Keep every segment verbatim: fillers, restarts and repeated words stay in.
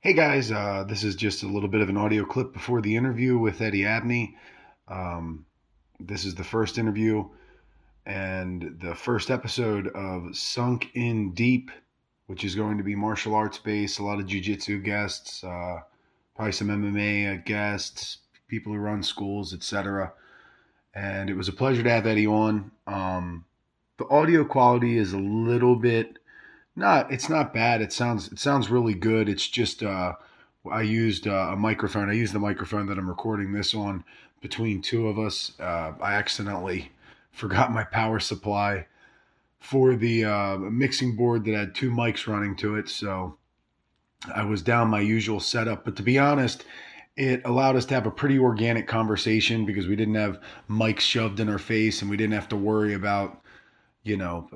Hey guys, uh, this is just a little bit of an audio clip before the interview with Eddie Abney. Um, this is the first interview and the first episode of Sunk In Deep, which is going to be martial arts based, a lot of jiu-jitsu guests, uh, probably some M M A guests, people who run schools, et cetera. And it was a pleasure to have Eddie on. Um, the audio quality is a little bit... Not, it's not bad. It sounds, it sounds really good. It's just, uh, I used uh, a microphone. I used the microphone that I'm recording this on between two of us. Uh, I accidentally forgot my power supply for the uh, mixing board that had two mics running to it. So I was down my usual setup, but to be honest, it allowed us to have a pretty organic conversation because we didn't have mics shoved in our face and we didn't have to worry about, you know,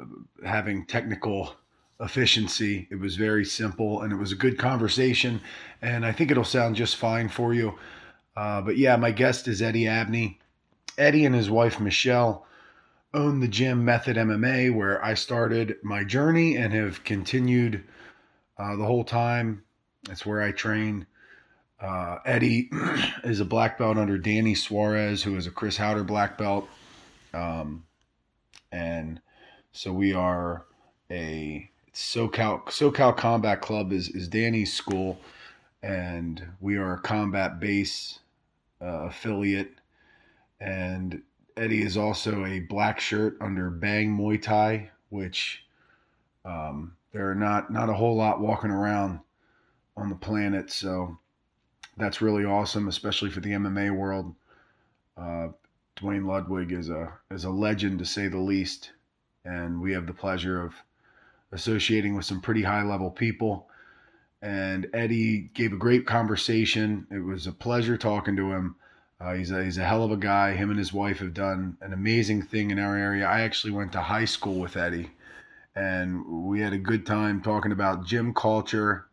having technical efficiency. It was very simple and it was a good conversation, and I think it'll sound just fine for you. Uh, but yeah, my guest is Eddie Abney. Eddie and his wife Michelle own the gym Method M M A, where I started my journey and have continued uh, the whole time. That's where I train. Uh, Eddie is a black belt under Danny Suarez, who is a Chris Howder black belt. Um, and so we are a SoCal SoCal Combat Club is, is Danny's school, and we are a Combat Base uh, affiliate. And Eddie is also a black shirt under Bang Muay Thai, which um, there are not not a whole lot walking around on the planet, so that's really awesome, especially for the M M A world. Uh, Duane Ludwig is a is a legend, to say the least, and we have the pleasure of associating with some pretty high level people. And Eddie gave a great conversation. It was a pleasure talking to him. Uh, he's, a, he's a hell of a guy. Him and his wife have done an amazing thing in our area. I actually went to high school with Eddie, and we had a good time talking about gym culture.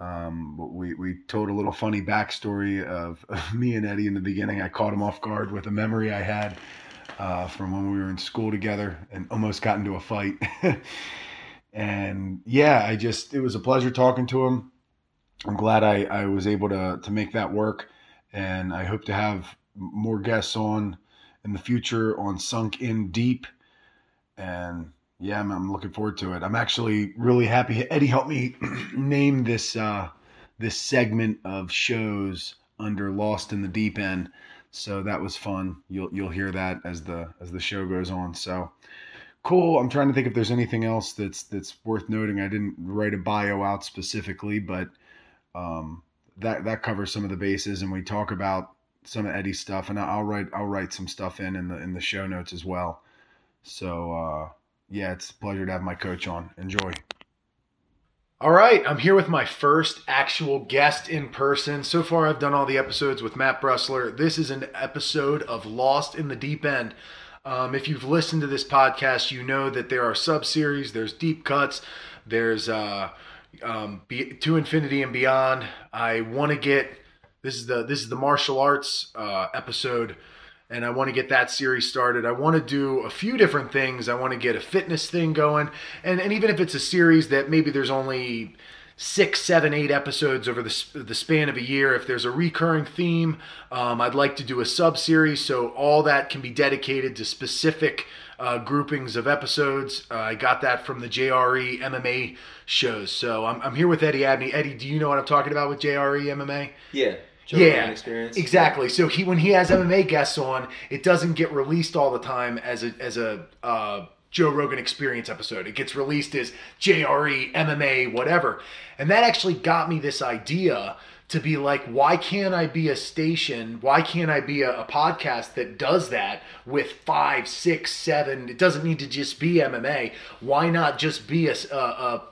Um, we, we told a little funny backstory of, of me and Eddie in the beginning. I caught him off guard with a memory I had uh, from when we were in school together and almost got into a fight. And yeah, I just, it was a pleasure talking to him. I'm glad I, I was able to, to make that work. And I hope to have more guests on in the future on Sunk In Deep. And yeah, I'm, I'm looking forward to it. I'm actually really happy. Eddie helped me name this, uh, this segment of shows under Lost in the Deep End. So that was fun. You'll, you'll hear that as the, as the show goes on. So cool. I'm trying to think if there's anything else that's that's worth noting. I didn't write a bio out specifically, but um, that that covers some of the bases, and we talk about some of Eddie's stuff. And I'll write I'll write some stuff in in the in the show notes as well. So uh, yeah, it's a pleasure to have my coach on. Enjoy. All right, I'm here with my first actual guest in person. So far, I've done all the episodes with Matt Bressler. This is an episode of Lost in the Deep End. Um, if you've listened to this podcast, you know that there are sub-series, there's deep cuts, there's uh, um, be- to infinity and beyond. I want to get, this is the this is the martial arts uh, episode, and I want to get that series started. I want to do a few different things. I want to get a fitness thing going, and, and even if it's a series that maybe there's only six, seven, eight episodes over the, the span of a year. If there's a recurring theme, um, I'd like to do a sub-series, so all that can be dedicated to specific uh, groupings of episodes. Uh, I got that from the J R E M M A shows. So I'm, I'm here with Eddie Abney. Eddie, do you know what I'm talking about with J R E M M A? Yeah. Joe yeah, Rogan experience. Exactly. So he when he has M M A guests on, it doesn't get released all the time as a as a uh, Joe Rogan Experience episode. It gets released as J R E, M M A, whatever. And that actually got me this idea to be like, why can't I be a station? Why can't I be a, a podcast that does that with five, six, seven? It doesn't need to just be M M A. Why not just be a, a, a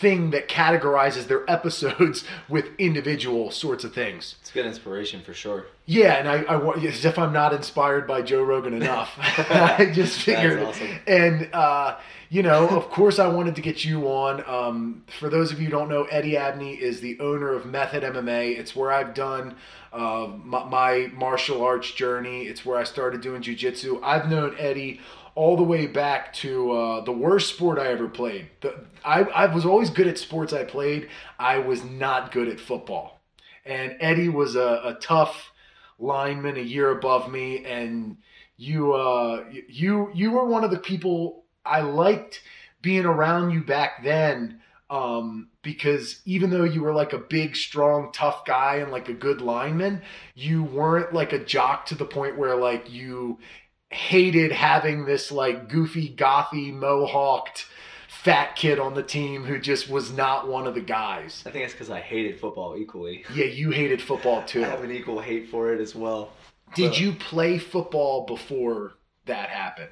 thing that categorizes their episodes with individual sorts of things? It's good inspiration for sure. Yeah, and I, I want, as if I'm not inspired by Joe Rogan enough, I just figured. That's awesome. And uh, you know, of course, I wanted to get you on. Um, for those of you who don't know, Eddie Abney is the owner of Method M M A. It's where I've done uh, my, my martial arts journey. It's where I started doing jiu-jitsu. I've known Eddie all the way back to uh, the worst sport I ever played. The, I, I was always good at sports I played. I was not good at football. And Eddie was a, a tough lineman a year above me. And you, uh, you, you were one of the people I liked being around you back then, um, because even though you were like a big, strong, tough guy and like a good lineman, you weren't like a jock to the point where like you – hated having this like goofy, gothy, mohawked fat kid on the team who just was not one of the guys. I think that's because I hated football equally. Yeah, you hated football too. I have an equal hate for it as well. Did but, you play football before that happened?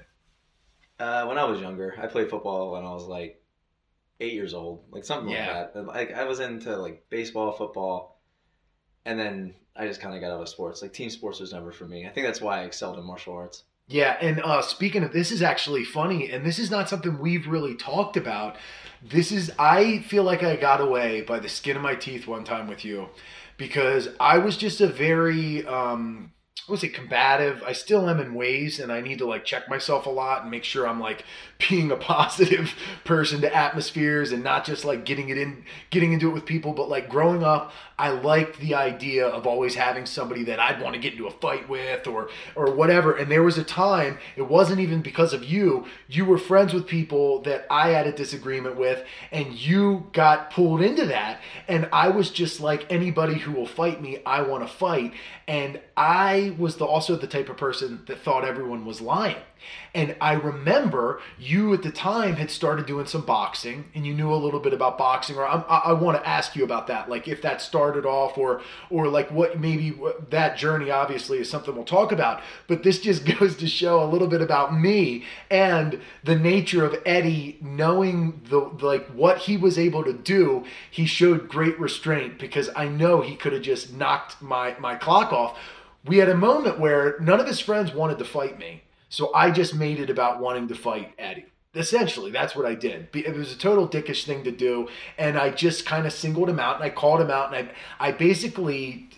Uh, when I was younger, I played football when I was like eight years old, like something yeah. like that. Like I was into like baseball, football, and then I just kind of got out of sports. Like team sports was never for me. I think that's why I excelled in martial arts. Yeah, and uh, speaking of, this is actually funny, and this is not something we've really talked about. This is, I feel like I got away by the skin of my teeth one time with you, because I was just a very, um, I would say combative. I still am in ways, and I need to like check myself a lot and make sure I'm like being a positive person to atmospheres and not just like getting it in, getting into it with people. But like growing up, I liked the idea of always having somebody that I'd want to get into a fight with or or whatever. And there was a time, it wasn't even because of you. You were friends with people that I had a disagreement with, and you got pulled into that. And I was just like, anybody who will fight me, I want to fight. And I was the, also the type of person that thought everyone was lying. And I remember you at the time had started doing some boxing, and you knew a little bit about boxing. Or I, I want to ask you about that, like if that started off, or or like what maybe that journey. Obviously, is something we'll talk about. But this just goes to show a little bit about me and the nature of Eddie, knowing the like what he was able to do. He showed great restraint, because I know he could have just knocked my my clock off. We had a moment where none of his friends wanted to fight me. So I just made it about wanting to fight Eddie. Essentially, that's what I did. It was a total dickish thing to do, and I just kind of singled him out, and I called him out, and I, I basically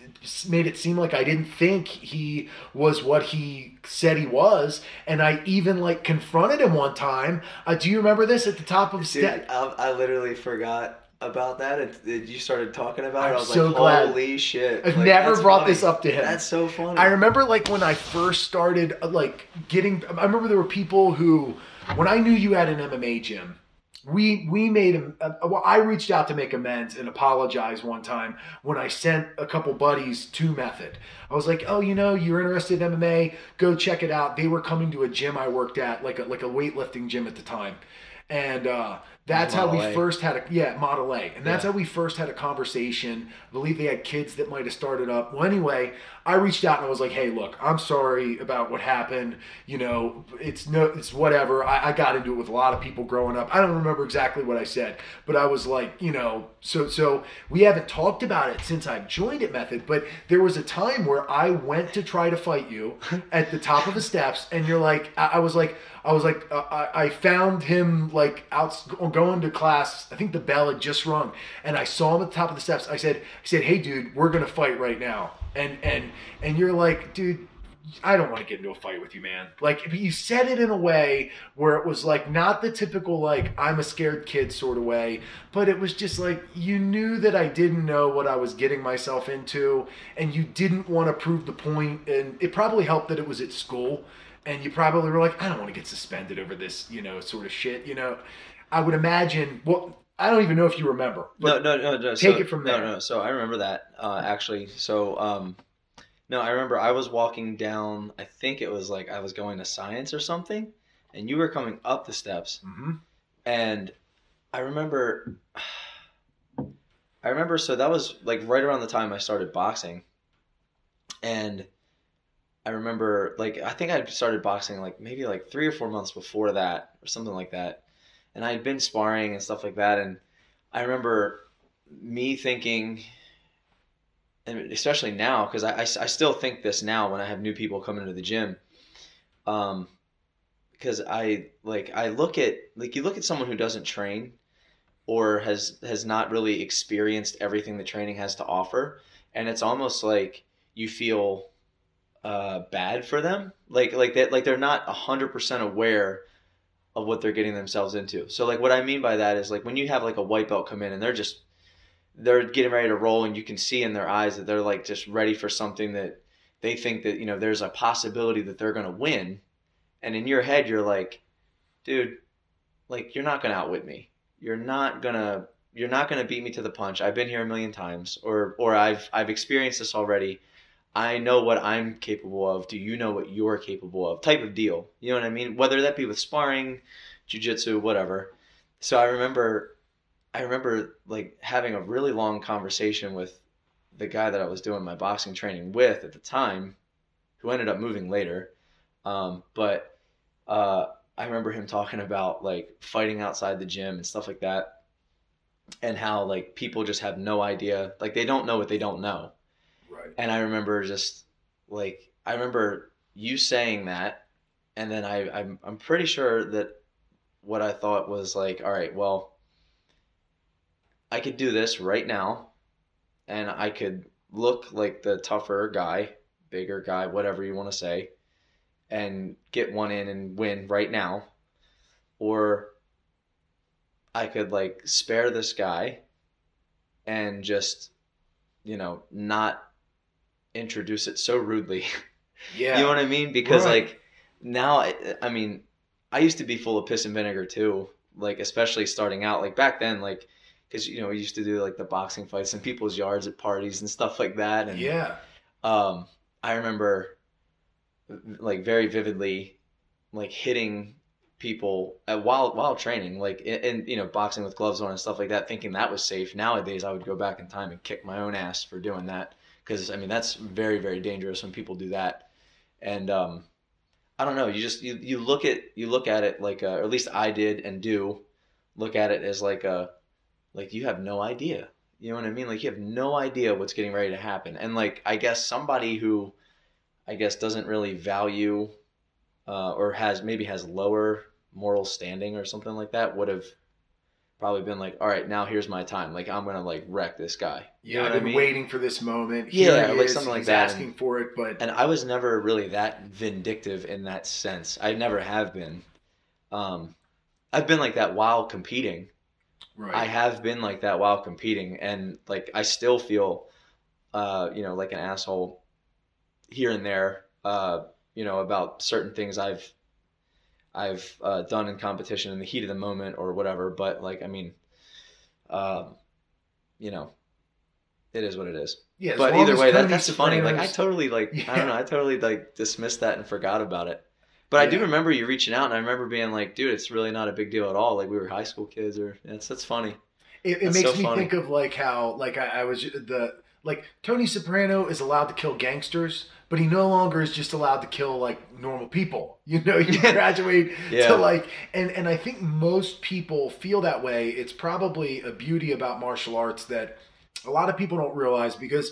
made it seem like I didn't think he was what he said he was, and I even like confronted him one time. Uh, do you remember this at the top of step? I, I literally forgot about that. It, it, you started talking about I'm it. I was so like, glad. Holy shit. I've like, never brought funny. this up to him. That's so funny. I remember like when I first started like getting, I remember there were people who, when I knew you had an M M A gym, we, we made, a, a, well, I reached out to make amends and apologize one time when I sent a couple buddies to Method. I was like, oh, you know, you're interested in M M A, go check it out. They were coming to a gym I worked at, like a, like a weightlifting gym at the time. And, uh, That's how we a. first had a yeah Model A, and that's yeah. how we first had a conversation. I believe they had kids that might have started up. Well, anyway, I reached out and I was like, "Hey, look, I'm sorry about what happened. You know, it's no, it's whatever. I, I got into it with a lot of people growing up. I don't remember exactly what I said, but I was like, you know, so so we haven't talked about it since I joined at Method. But there was a time where I went to try to fight you at the top of the steps, and you're like, I, I was like, I was like, uh, I, I found him like out. Going to class, I think the bell had just rung, and I saw him at the top of the steps. I said, I said, hey, dude, we're gonna fight right now. And and and you're like, dude, I don't want to get into a fight with you, man. Like, you said it in a way where it was like not the typical like I'm a scared kid sort of way, but it was just like you knew that I didn't know what I was getting myself into, and you didn't want to prove the point. And it probably helped that it was at school, and you probably were like, I don't want to get suspended over this, you know, sort of shit, you know. I would imagine. Well, I don't even know if you remember. But no, no, no, no. Take so, it from there. No, no. So I remember that uh, actually. So um, no, I remember I was walking down. I think it was like I was going to science or something, and you were coming up the steps. Mm-hmm. And I remember, I remember. So that was like right around the time I started boxing, and I remember like I think I started boxing like maybe like three or four months before that or something like that. And I had been sparring and stuff like that. And I remember me thinking, and especially now, because I, I, I still think this now when I have new people coming to the gym. Um, because I like I look at like you look at someone who doesn't train or has has not really experienced everything the training has to offer. And it's almost like you feel uh, bad for them. Like like that, like they're not one hundred percent aware of what they're getting themselves into. So like what I mean by that is like when you have like a white belt come in and they're just they're getting ready to roll, and you can see in their eyes that they're like just ready for something that they think that, you know, there's a possibility that they're going to win. And in your head, you're like, dude, like you're not going to outwit me. You're not going to you're not going to beat me to the punch. I've been here a million times, or or I've I've experienced this already. I know what I'm capable of. Do you know what you're capable of? Type of deal. You know what I mean? Whether that be with sparring, jiu-jitsu, whatever. So I remember, I remember like having a really long conversation with the guy that I was doing my boxing training with at the time, who ended up moving later. Um, but uh, I remember him talking about like fighting outside the gym and stuff like that, and how like people just have no idea. Like they don't know what they don't know. Right. And I remember just like, I remember you saying that. And then I, I'm, I'm pretty sure that what I thought was like, all right, well, I could do this right now and I could look like the tougher guy, bigger guy, whatever you want to say, and get one in and win right now. Or I could like spare this guy and just, you know, not introduce it so rudely. Yeah. You know what I mean? Because right. like now, I, I mean, I used to be full of piss and vinegar too. Like, especially starting out, like back then, like, cause you know, we used to do like the boxing fights in people's yards at parties and stuff like that. And yeah. Um, I remember like very vividly, like hitting people at while, while training, like and you know, boxing with gloves on and stuff like that, thinking that was safe. Nowadays, I would go back in time and kick my own ass for doing that. Because, I mean, that's very, very dangerous when people do that. And um, I don't know. You just you, you look at you look at it like a, or at least I did and do look at it as like a like you have no idea. You know what I mean? Like you have no idea what's getting ready to happen. And like I guess somebody who I guess doesn't really value uh, or has maybe has lower moral standing or something like that would have probably been like, all right, now here's my time. Like I'm gonna like wreck this guy. You yeah, know what I've been I mean? waiting for this moment. Here yeah, he like is. something like He's that. Asking and, for it, but and I was never really that vindictive in that sense. I never have been. Um, I've been like that while competing. Right. I have been like that while competing, and like I still feel, uh, you know, like an asshole here and there. Uh, you know, about certain things I've. I've uh, done in competition in the heat of the moment or whatever. But like, I mean, um, you know, it is what it is. Yeah. But either way, that, that's funny. Like I totally like, yeah. I don't know. I totally like dismissed that and forgot about it. But yeah. I do remember you reaching out and I remember being like, dude, it's really not a big deal at all. Like we were high school kids or that's, that's funny. It, it that's makes so me funny. think of like how, like I, I was the, like Tony Soprano is allowed to kill gangsters, but he no longer is just allowed to kill like normal people. You know, you graduate yeah. to like, and, and I think most people feel that way. It's probably a beauty about martial arts that a lot of people don't realize, because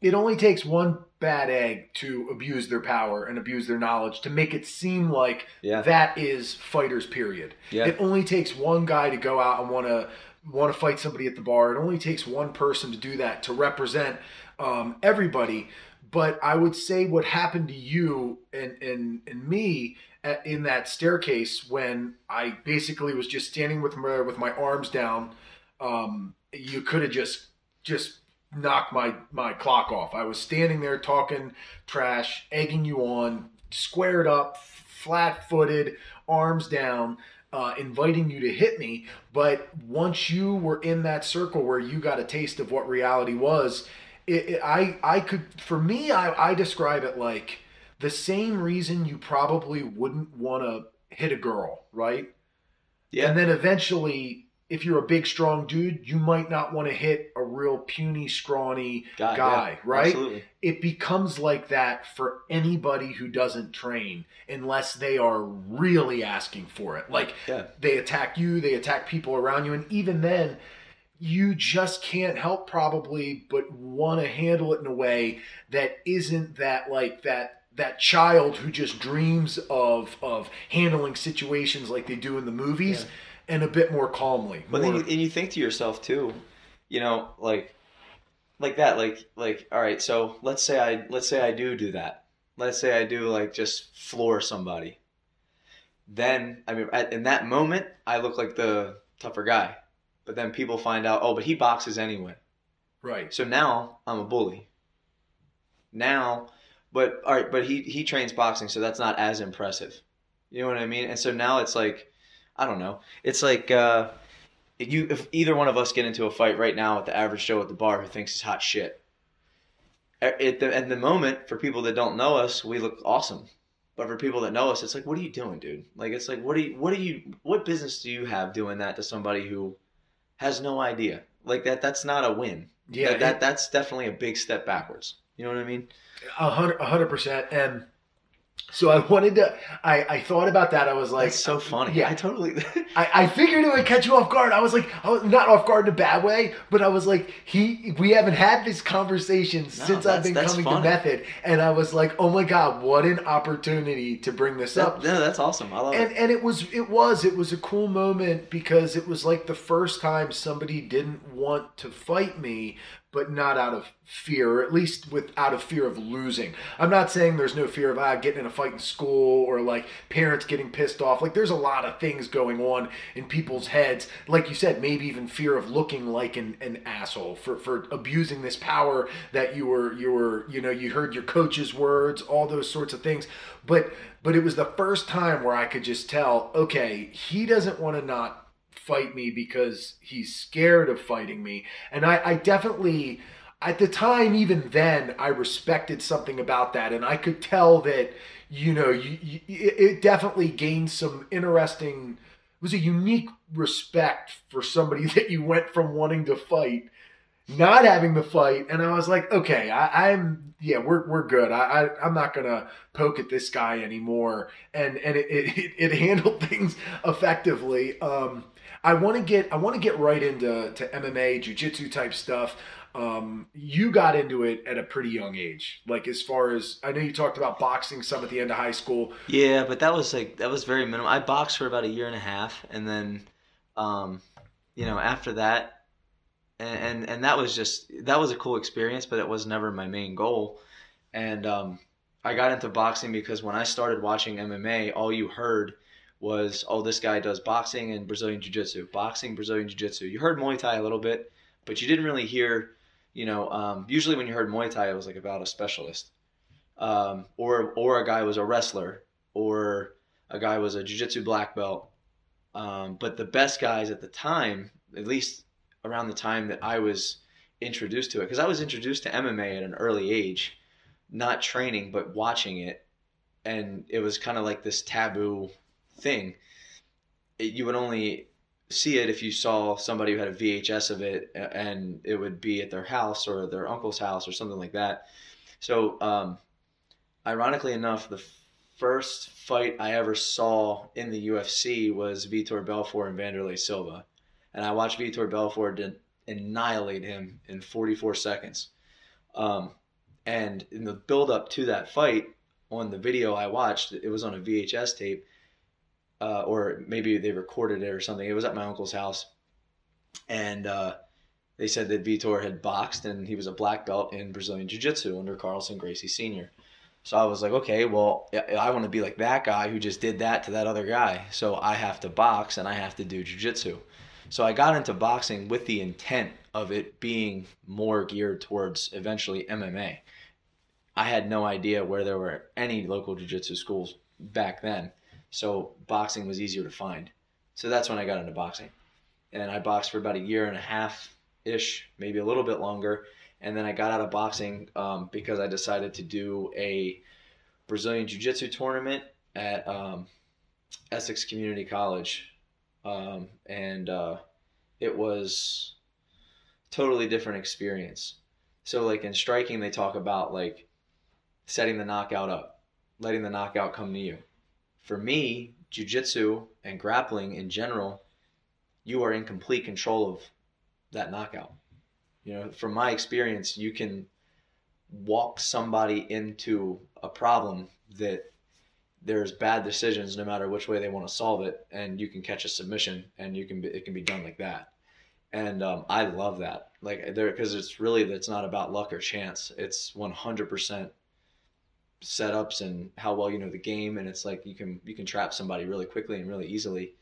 it only takes one bad egg to abuse their power and abuse their knowledge to make it seem like yeah. that is fighters, period. Yeah. It only takes one guy to go out and want to, want to fight somebody at the bar. It only takes one person to do that, to represent um, everybody. But I would say what happened to you and, and, and me at, in that staircase, when I basically was just standing with my, with my arms down, um, you could have just just knocked my, my clock off. I was standing there talking trash, egging you on, squared up, flat-footed, arms down, Uh, inviting you to hit me. But once you were in that circle where you got a taste of what reality was, it, it, I I could, for me, I, I describe it like the same reason you probably wouldn't want to hit a girl, right? Yeah. And then eventually, if you're a big, strong dude, you might not want to hit a real puny, scrawny God, guy, yeah, right? Absolutely. It becomes like that for anybody who doesn't train, unless they are really asking for it. Like yeah. they attack you, they attack people around you. And even then, you just can't help probably but want to handle it in a way that isn't that like that. that child who just dreams of of handling situations like they do in the movies, yeah. and a bit more calmly. But more... then you, and you think to yourself too, you know, like like that, like like all right, so let's say I let's say I do do that. let's say I do like just floor somebody, then I mean at, in that moment I look like the tougher guy, but then people find out, oh, but he boxes anyway. Right. So now I'm a bully. Now, but all right, but he he trains boxing, so that's not as impressive. You know what I mean? And so now it's like, I don't know. It's like uh, you if either one of us get into a fight right now with the average Joe at the bar who thinks it's hot shit. At the, at the moment, for people that don't know us, we look awesome. But for people that know us, it's like, what are you doing, dude? Like, it's like, what are you, what are you, what business do you have doing that to somebody who has no idea? Like that, that's not a win. Yeah. That, that that's definitely a big step backwards. You know what I mean? A hundred, a hundred percent. And so I wanted to, I, I thought about that. I was like, that's so funny. Yeah, I totally, I, I figured it would catch you off guard. I was like, I was not off guard in a bad way, but I was like, he, we haven't had this conversation no, since I've been coming funny. to Method. And I was like, oh my God, what an opportunity to bring this that, up. No, that's awesome. I love and, it. And it was, it was, it was a cool moment because it was like the first time somebody didn't want to fight me, but not out of fear, or at least with out of fear of losing. I'm not saying there's no fear of ah, getting in a fight in school or like parents getting pissed off. Like there's a lot of things going on in people's heads. Like you said, maybe even fear of looking like an, an asshole for, for abusing this power that you were, you were, you know, you heard your coach's words, all those sorts of things. But, but it was the first time where I could just tell, okay, he doesn't want to not fight me because he's scared of fighting me. And I, I definitely, at the time, even then, I respected something about that. And I could tell that, you know, you, you, it definitely gained some interesting, it was a unique respect for somebody that you went from wanting to fight, not having the fight. And I was like, okay, I, I'm, yeah, we're, we're good. I, I, I'm not going to poke at this guy anymore. And, and it, it, it handled things effectively. Um, I want to get I want to get right into to M M A, jiu-jitsu type stuff. Um, you got into it at a pretty young age, like as far as I know. You talked about boxing some at the end of high school. Yeah, but that was like that was very minimal. I boxed for about a year and a half, and then, um, you know, after that, and, and and that was just that was a cool experience, but it was never my main goal. And um, I got into boxing because when I started watching M M A, all you heard was, oh, this guy does boxing and Brazilian Jiu-Jitsu. Boxing, Brazilian Jiu-Jitsu. You heard Muay Thai a little bit, but you didn't really hear, you know, um, usually when you heard Muay Thai, it was like about a specialist. Um, or or a guy was a wrestler, or a guy was a Jiu-Jitsu black belt. Um, but the best guys at the time, at least around the time that I was introduced to it, because I was introduced to M M A at an early age, not training, but watching it. And it was kind of like this taboo thing. It, you would only see it if you saw somebody who had a V H S of it, and it would be at their house or their uncle's house or something like that. So um, ironically enough, the first fight I ever saw in the U F C was Vitor Belfort and Vanderlei Silva. And I watched Vitor Belfort annihilate him in forty-four seconds. Um, and in the build up to that fight, on the video I watched, it was on a V H S tape. Uh, or maybe they recorded it or something. It was at my uncle's house. And uh, they said that Vitor had boxed and he was a black belt in Brazilian Jiu-Jitsu under Carlson Gracie Senior. So I was like, okay, well, I want to be like that guy who just did that to that other guy. So I have to box and I have to do Jiu-Jitsu. So I got into boxing with the intent of it being more geared towards eventually M M A. I had no idea where there were any local Jiu-Jitsu schools back then. So boxing was easier to find. So that's when I got into boxing. And I boxed for about a year and a half-ish, maybe a little bit longer. And then I got out of boxing um, because I decided to do a Brazilian Jiu-Jitsu tournament at um, Essex Community College. Um, and uh, it was a totally different experience. So like in striking, they talk about like setting the knockout up, letting the knockout come to you. For me, jiu-jitsu and grappling in general, you are in complete control of that knockout. You know, from my experience, you can walk somebody into a problem that there's bad decisions no matter which way they want to solve it, and you can catch a submission, and you can be, it can be done like that. And um, I love that, like there, because it's really it's not about luck or chance. It's one hundred percent setups and how well you know the game, and it's like you can you can trap somebody really quickly and really easily,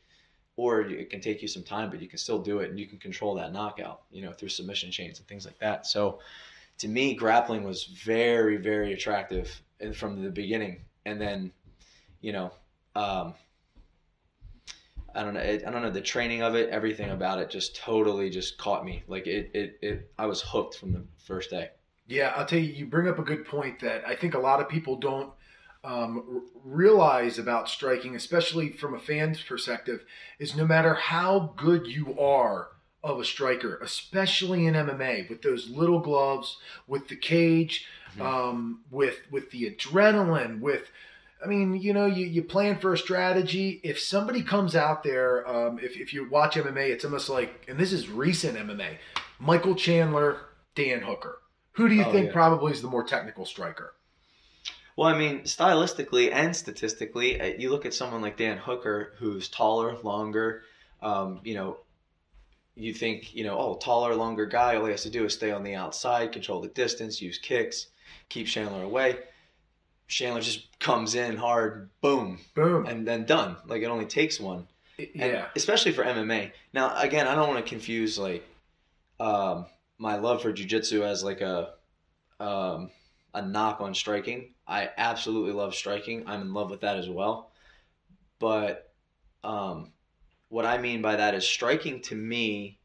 or it can take you some time, but you can still do it, and you can control that knockout, you know, through submission chains and things like that. So to me, grappling was very, very attractive from the beginning. And then, you know, um, I don't know, it, I don't know, the training of it, everything about it just totally just caught me. Like it, it, it I was hooked from the first day. Yeah, I'll tell you, you bring up a good point that I think a lot of people don't um, realize about striking, especially from a fan's perspective, is no matter how good you are of a striker, especially in M M A, with those little gloves, with the cage, mm-hmm. um, with with the adrenaline, with, I mean, you know, you, you plan for a strategy. If somebody comes out there, um, if, if you watch M M A, it's almost like, and this is recent M M A, Michael Chandler, Dan Hooker. Who do you oh, think yeah. probably is the more technical striker? Well, I mean, stylistically and statistically, you look at someone like Dan Hooker, who's taller, longer. Um, you know, you think, you know, oh, taller, longer guy. All he has to do is stay on the outside, control the distance, use kicks, keep Chandler away. Chandler just comes in hard, boom, boom, and then done. Like, it only takes one. It, yeah. And especially for M M A. Now, again, I don't want to confuse, like, um, my love for jiu-jitsu as like a um, a knock on striking. I absolutely love striking. I'm in love with that as well. But um, what I mean by that is striking to me,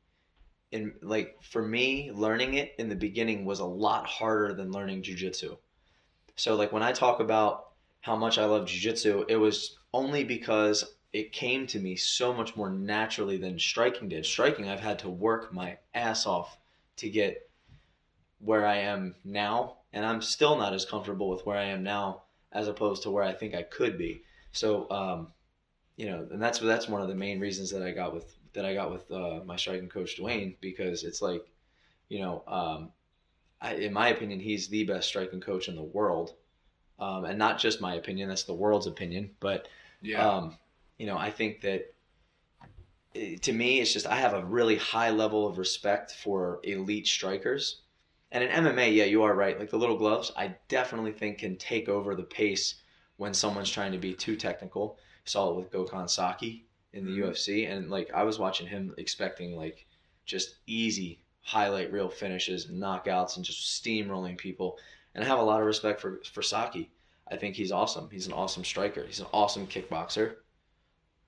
in like for me, learning it in the beginning was a lot harder than learning jiu-jitsu. So like when I talk about how much I love jiu-jitsu, it was only because it came to me so much more naturally than striking did. Striking, I've had to work my ass off to get where I am now, and I'm still not as comfortable with where I am now as opposed to where I think I could be. So, um, you know, and that's that's one of the main reasons that I got with that I got with uh, my striking coach Duane, because it's like, you know, um, I, in my opinion, he's the best striking coach in the world, um, and not just my opinion; that's the world's opinion. But, yeah. um, you know, I think that. To me, it's just I have a really high level of respect for elite strikers. And in M M A, yeah, you are right. Like the little gloves, I definitely think can take over the pace when someone's trying to be too technical. I saw it with Gokhan Saki in the mm-hmm. U F C. And like I was watching him expecting like just easy highlight reel finishes and knockouts and just steamrolling people. And I have a lot of respect for, for Saki. I think he's awesome. He's an awesome striker. He's an awesome kickboxer.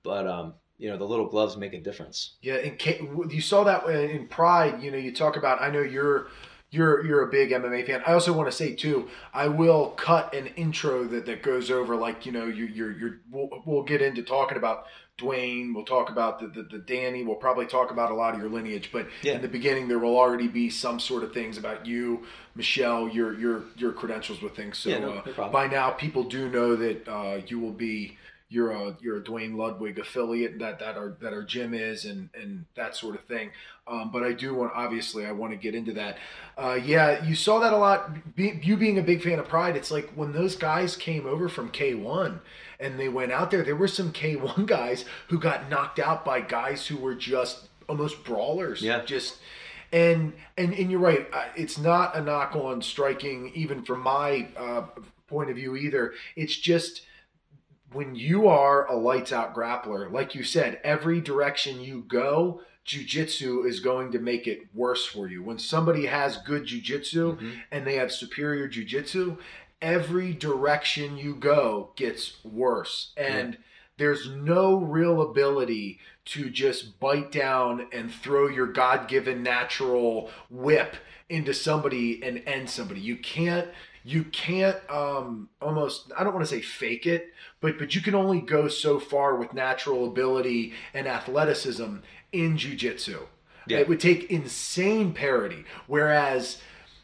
But, um, you know, the little gloves make a difference. Yeah, and K- you saw that in Pride. You know, you talk about. I know you're, you're, you're a big M M A fan. I also want to say too, I will cut an intro that, that goes over like you know, you you're you're. We'll, we'll get into talking about Duane. We'll talk about the, the the Danny. We'll probably talk about a lot of your lineage. But yeah. in the beginning, there will already be some sort of things about you, Michelle, your your your credentials with things. So yeah, no, no uh, by now, people do know that uh, you will be. You're a you're a Duane Ludwig affiliate that that our that our gym is and and that sort of thing. Um, but I do want obviously I want to get into that. Uh, yeah, you saw that a lot. Be, you being a big fan of Pride, it's like when those guys came over from K one and they went out there. There were some K one guys who got knocked out by guys who were just almost brawlers. Yeah, just and and and you're right. It's not a knock on striking, even from my uh, point of view either. It's just. When you are a lights-out grappler, like you said, every direction you go, jiu-jitsu is going to make it worse for you. When somebody has good jiu-jitsu mm-hmm. and they have superior jiu-jitsu, every direction you go gets worse. And yeah. there's no real ability to just bite down and throw your God-given natural whip into somebody and end somebody. You can't... You can't um, almost, I don't want to say fake it, but but you can only go so far with natural ability and athleticism in jiu-jitsu. Yeah. It would take insane parity. Whereas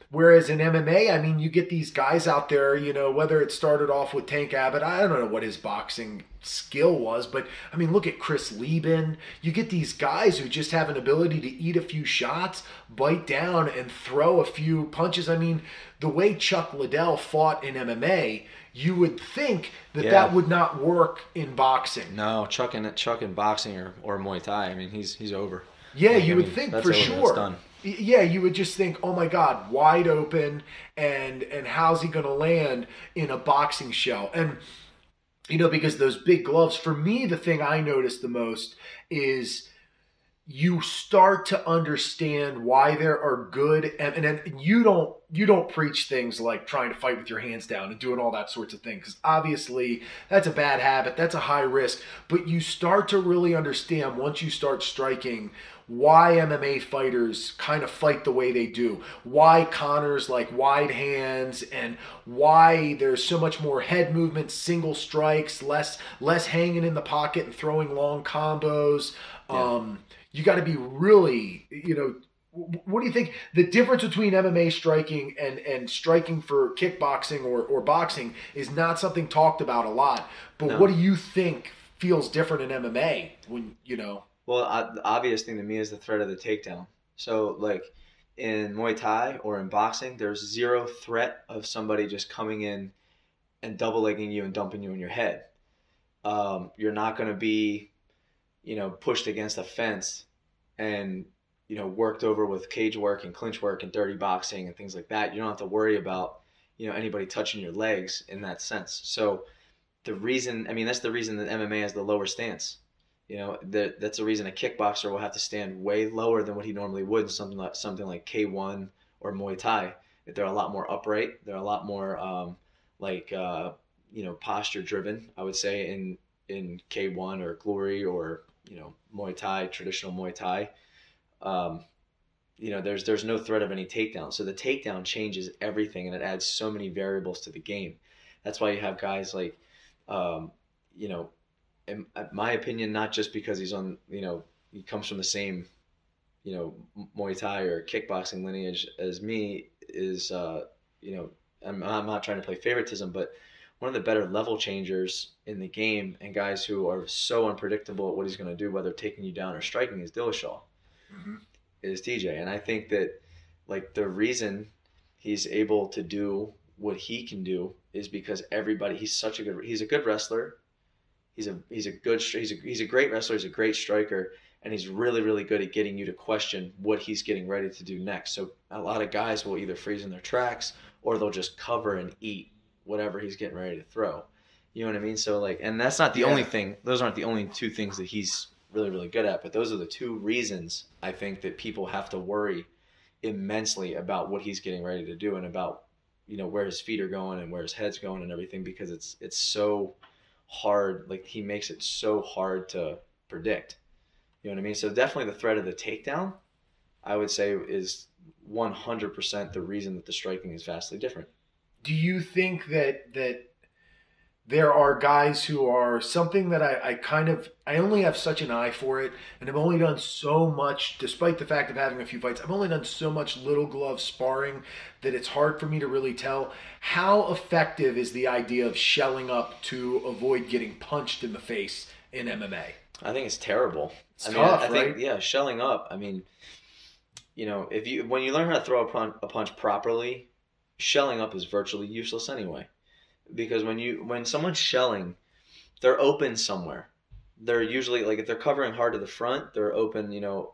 whereas in M M A, I mean, you get these guys out there, you know, whether it started off with Tank Abbott, I don't know what his boxing skill was, but I mean, look at Chris Lieben. You get these guys who just have an ability to eat a few shots, bite down, and throw a few punches. I mean, the way Chuck Liddell fought in M M A, you would think that yeah. that would not work in boxing. No, Chuck in Chuck in boxing or, or Muay Thai. I mean, he's he's over. Yeah, like, you I would mean, think for sure. yeah, you would just think, oh my God, wide open, and and how's he going to land in a boxing shell? And, you know, because those big gloves, for me, the thing I noticed the most is you start to understand why there are good, and and, and you don't you don't preach things like trying to fight with your hands down and doing all that sorts of things, because obviously that's a bad habit, that's a high risk, but you start to really understand once you start striking why M M A fighters kind of fight the way they do, why Connor's like wide hands, and why there's so much more head movement, single strikes, less less hanging in the pocket and throwing long combos. Yeah. Um, you got to be really, you know, what do you think the difference between M M A striking and, and striking for kickboxing or, or boxing is not something talked about a lot, but no. What do you think feels different in M M A when, you know? Well, uh, the obvious thing to me is the threat of the takedown. So like in Muay Thai or in boxing, there's zero threat of somebody just coming in and double legging you and dumping you in your head. Um, you're not going to be, you know, pushed against a fence and, you know, worked over with cage work and clinch work and dirty boxing and things like that. You don't have to worry about, you know, anybody touching your legs in that sense. So the reason, I mean, that's the reason that M M A has the lower stance. You know, the, that's the reason a kickboxer will have to stand way lower than what he normally would in something like, something like K one or Muay Thai. They're a lot more upright. They're a lot more, um, like, uh, you know, posture driven, I would say, in, in K one or Glory or, you know, Muay Thai, traditional Muay Thai, um, you know, there's there's no threat of any takedown. So the takedown changes everything, and it adds so many variables to the game. That's why you have guys like, um, you know, in, in my opinion, not just because he's on, you know, he comes from the same, you know, Muay Thai or kickboxing lineage as me is, uh, you know, I'm, I'm not trying to play favoritism, but one of the better level changers in the game and guys who are so unpredictable at what he's going to do, whether taking you down or striking, is Dillashaw, mm-hmm. is T J. And I think that, like, the reason he's able to do what he can do is because everybody, he's such a good, he's a good wrestler. He's a, he's a good, he's a, he's a great wrestler. He's a great striker. And he's really, really good at getting you to question what he's getting ready to do next. So a lot of guys will either freeze in their tracks or they'll just cover and eat whatever he's getting ready to throw. You know what I mean? So like, and that's not the yeah. only thing. Those aren't the only two things that he's really, really good at, but those are the two reasons I think that people have to worry immensely about what he's getting ready to do and about, you know, where his feet are going and where his head's going and everything, because it's, it's so hard. Like, he makes it so hard to predict. You know what I mean? So definitely the threat of the takedown, I would say, is one hundred percent the reason that the striking is vastly different. Do you think that that there are guys who are something that I, I kind of – I only have such an eye for it, and I've only done so much – despite the fact of having a few fights, I've only done so much little glove sparring that it's hard for me to really tell. How effective is the idea of shelling up to avoid getting punched in the face in M M A? I think it's terrible. It's I tough, mean, I, I right? think, yeah, shelling up. I mean, you know, if you when you learn how to throw a punch, a punch properly – shelling up is virtually useless anyway, because when you when someone's shelling, they're open somewhere. They're usually, like, if they're covering hard to the front, they're open, you know,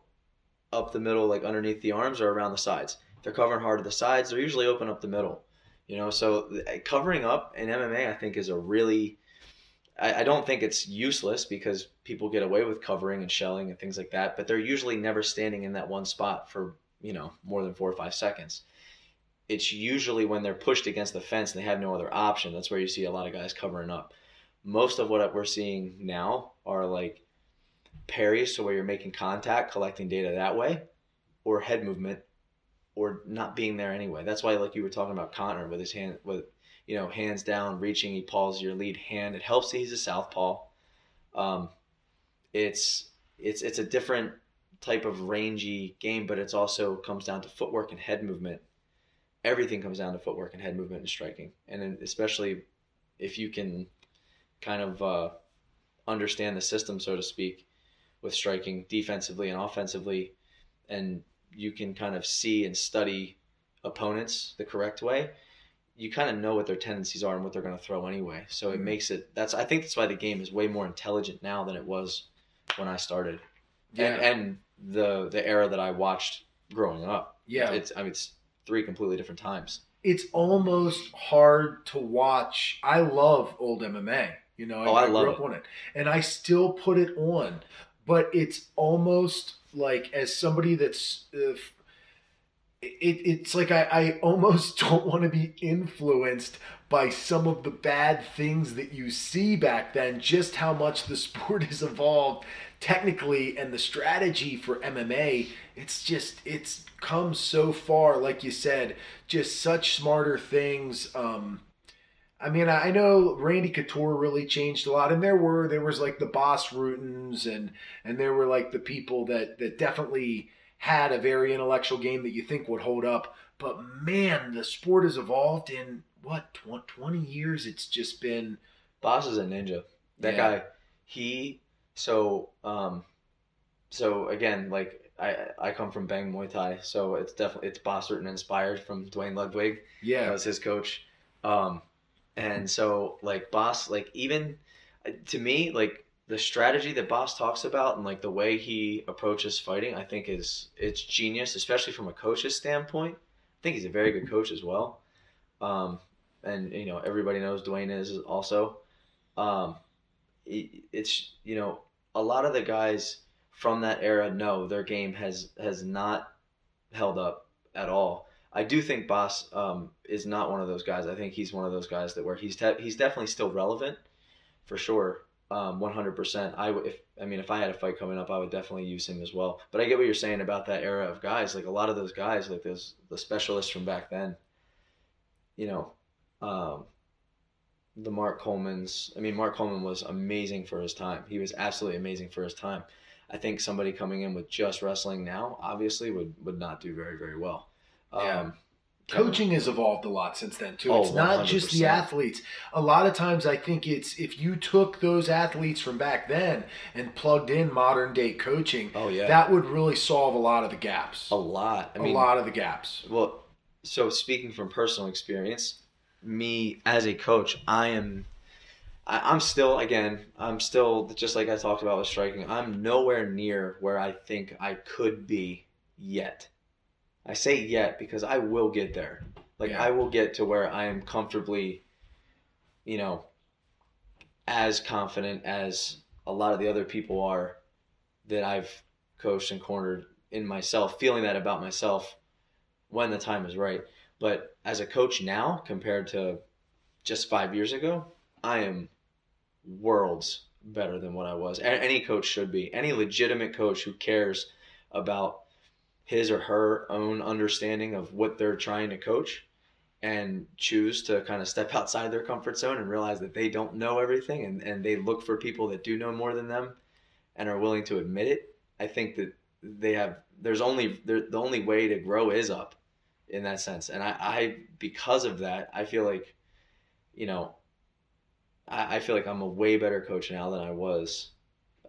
up the middle, like underneath the arms or around the sides. If they're covering hard to the sides, they're usually open up the middle, you know. So covering up in M M A, I think, is a really I, I don't think it's useless, because people get away with covering and shelling and things like that, but they're usually never standing in that one spot for, you know, more than four or five seconds. It's usually when they're pushed against the fence and they have no other option. That's where you see a lot of guys covering up. Most of what we're seeing now are like parries, so where you're making contact, collecting data that way, or head movement, or not being there anyway. That's why, like you were talking about Connor with his hand, with, you know, hands down, reaching, he paws your lead hand. It helps that he's a southpaw. Um, it's it's it's a different type of rangy game, but it's also comes down to footwork and head movement. Everything comes down to footwork and head movement and striking. And especially if you can kind of uh, understand the system, so to speak, with striking defensively and offensively, and you can kind of see and study opponents the correct way, you kind of know what their tendencies are and what they're going to throw anyway. So it mm-hmm. makes it, that's, I think that's why the game is way more intelligent now than it was when I started. Yeah. And, and the, the era that I watched growing up. Yeah. It's, I mean, it's three completely different times. It's almost hard to watch. I love old M M A. You know, I, oh, I, I grew up it. on it. And I still put it on. But it's almost like, as somebody that's, uh, it, it's like I, I almost don't want to be influenced by some of the bad things that you see back then, just how much the sport has evolved technically and the strategy for M M A. It's just, it's come so far, like you said, just such smarter things. Um, I mean, I know Randy Couture really changed a lot, and there were, there was like the Bas Ruttens, and, and there were like the people that, that definitely had a very intellectual game that you think would hold up. But man, the sport has evolved in what, twenty years? It's just been... Bas is a ninja. That yeah. guy, he, so, um, so again, like I, I come from Bang Muay Thai, so it's definitely, it's Bas Rutten inspired from Duane Ludwig. Yeah. That was his coach. Um, And so, like, Bas, like, even to me, like, the strategy that Bas talks about and, like, the way he approaches fighting, I think is, it's genius, especially from a coach's standpoint. I think he's a very good coach as well. Um, and, you know, everybody knows Duane is also. Um, it, it's, you know, a lot of the guys from that era know their game has, has not held up at all. I do think Bas um, is not one of those guys. I think he's one of those guys that where he's te- he's definitely still relevant, for sure, um, one hundred percent. I w- if I mean if I had a fight coming up, I would definitely use him as well. But I get what you're saying about that era of guys. Like a lot of those guys, like those the specialists from back then. You know, um, the Mark Coleman's. I mean, Mark Coleman was amazing for his time. He was absolutely amazing for his time. I think somebody coming in with just wrestling now, obviously, would would not do very very well. Yeah. Um, coaching has evolved a lot since then too. Oh, it's not one hundred percent just the athletes. A lot of times I think it's if you took those athletes from back then and plugged in modern day coaching, oh, yeah. that would really solve a lot of the gaps. A lot. I a mean, lot of the gaps. Well, so speaking from personal experience, me as a coach, I am, I, I'm still, again, I'm still, just like I talked about with striking, I'm nowhere near where I think I could be yet. I say yet because I will get there. Like yeah. I will get to where I am comfortably, you know, as confident as a lot of the other people are that I've coached and cornered in myself, feeling that about myself when the time is right. But as a coach now compared to just five years ago, I am worlds better than what I was. Any coach should be. Any legitimate coach who cares about his or her own understanding of what they're trying to coach and choose to kind of step outside their comfort zone and realize that they don't know everything and, and they look for people that do know more than them and are willing to admit it. I think that they have, there's only, the only way to grow is up in that sense. And I, I because of that, I feel like, you know, I, I feel like I'm a way better coach now than I was.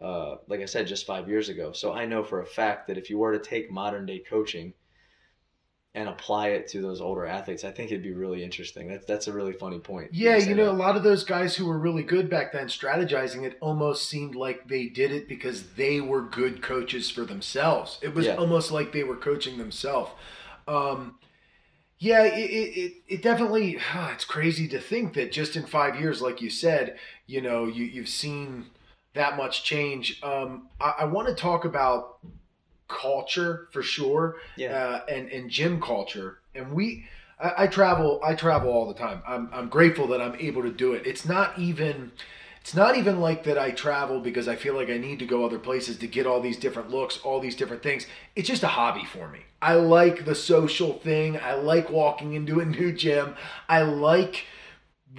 Uh, like I said, just five years ago. So I know for a fact that if you were to take modern day coaching and apply it to those older athletes, I think it'd be really interesting. That's, that's a really funny point. Yeah. You know, that. A lot of those guys who were really good back then strategizing, it almost seemed like they did it because they were good coaches for themselves. It was yeah. almost like they were coaching themselves. Um, Yeah, it, it, it definitely, it's crazy to think that just in five years, like you said, you know, you, you've seen that much change. Um, I, I want to talk about culture for sure, yeah. uh, and and gym culture. And we, I, I travel, I travel all the time. I'm I'm grateful that I'm able to do it. It's not even, it's not even like that I travel because I feel like I need to go other places to get all these different looks, all these different things. It's just a hobby for me. I like the social thing. I like walking into a new gym. I like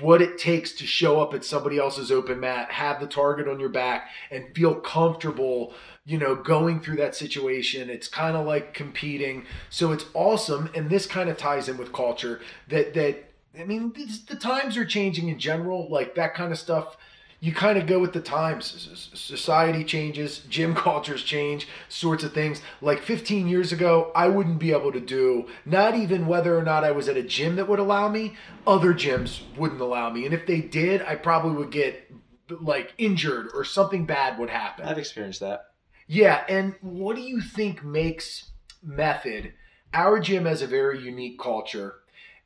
what it takes to show up at somebody else's open mat, have the target on your back, and feel comfortable, you know, going through that situation. It's kind of like competing. So it's awesome. And this kind of ties in with culture that, that I mean, this, the times are changing in general, like that kind of stuff. You kind of go with the times. Society changes, gym cultures change, sorts of things. Like fifteen years ago, I wouldn't be able to do, not even whether or not I was at a gym that would allow me, other gyms wouldn't allow me. And if they did, I probably would get like injured or something bad would happen. I've experienced that. Yeah. And what do you think makes Method, our gym has a very unique culture.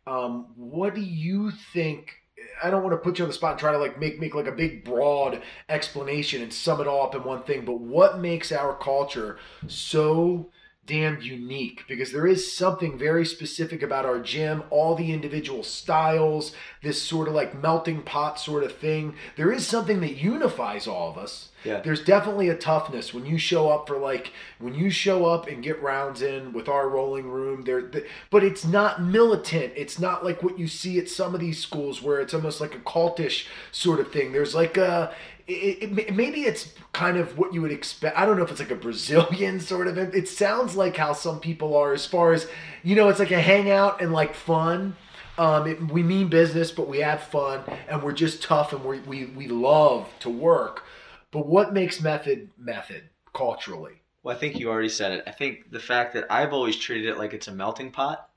Um, what do you think? I don't want to put you on the spot and try to like make, make like a big broad explanation and sum it all up in one thing, but what makes our culture so damn unique? Because there is something very specific about our gym, all the individual styles, this sort of like melting pot sort of thing. There is something that unifies all of us. Yeah. There's definitely a toughness when you show up for like, when you show up and get rounds in with our rolling room there, the, but it's not militant. It's not like what you see at some of these schools where it's almost like a cultish sort of thing. There's like a, It, it, maybe it's kind of what you would expect. I don't know if it's like a Brazilian sort of, it sounds like how some people are as far as, you know, it's like a hangout and like fun. Um, it, we mean business, but we have fun and we're just tough and we we we love to work. But what makes Method Method culturally? Well, I think you already said it. I think the fact that I've always treated it like it's a melting pot.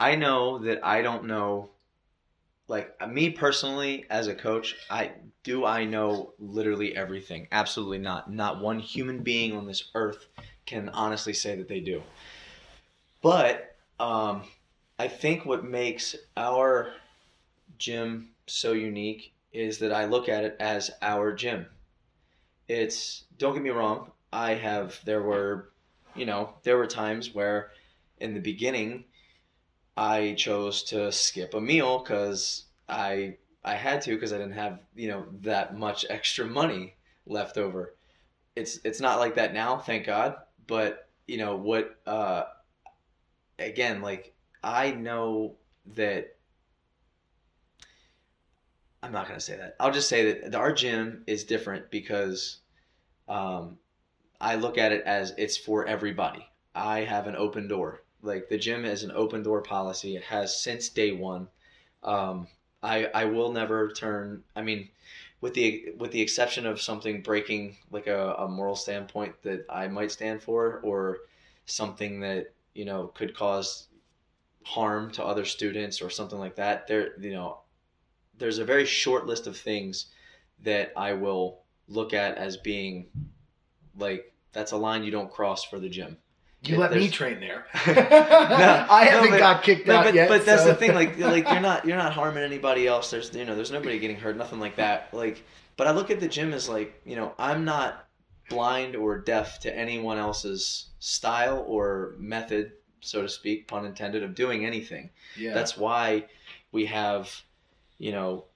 I know that I don't know. Like, me personally, as a coach, I do I know literally everything? Absolutely not. Not one human being on this earth can honestly say that they do. But um, I think what makes our gym so unique is that I look at it as our gym. It's, don't get me wrong, I have, there were, you know, there were times where in the beginning, I chose to skip a meal because I I had to because I didn't have, you know, that much extra money left over. It's it's not like that now, thank God. But you know what? Uh, again, like I know that I'm not gonna say that. I'll just say that our gym is different because um, I look at it as it's for everybody. I have an open door. Like the gym is an open door policy. It has since day one. Um, I I will never turn. I mean, with the with the exception of something breaking like a, a moral standpoint that I might stand for, or something that you know could cause harm to other students or something like that. There, you know, there's a very short list of things that I will look at as being like that's a line you don't cross for the gym. You it, let me train there. no, I haven't no, but, got kicked no, out but, yet. But so. That's the thing, like, like you're not you're not harming anybody else. There's you know, there's nobody getting hurt, nothing like that. Like, but I look at the gym as like, you know, I'm not blind or deaf to anyone else's style or method, so to speak, pun intended, of doing anything. Yeah. That's why we have, you know,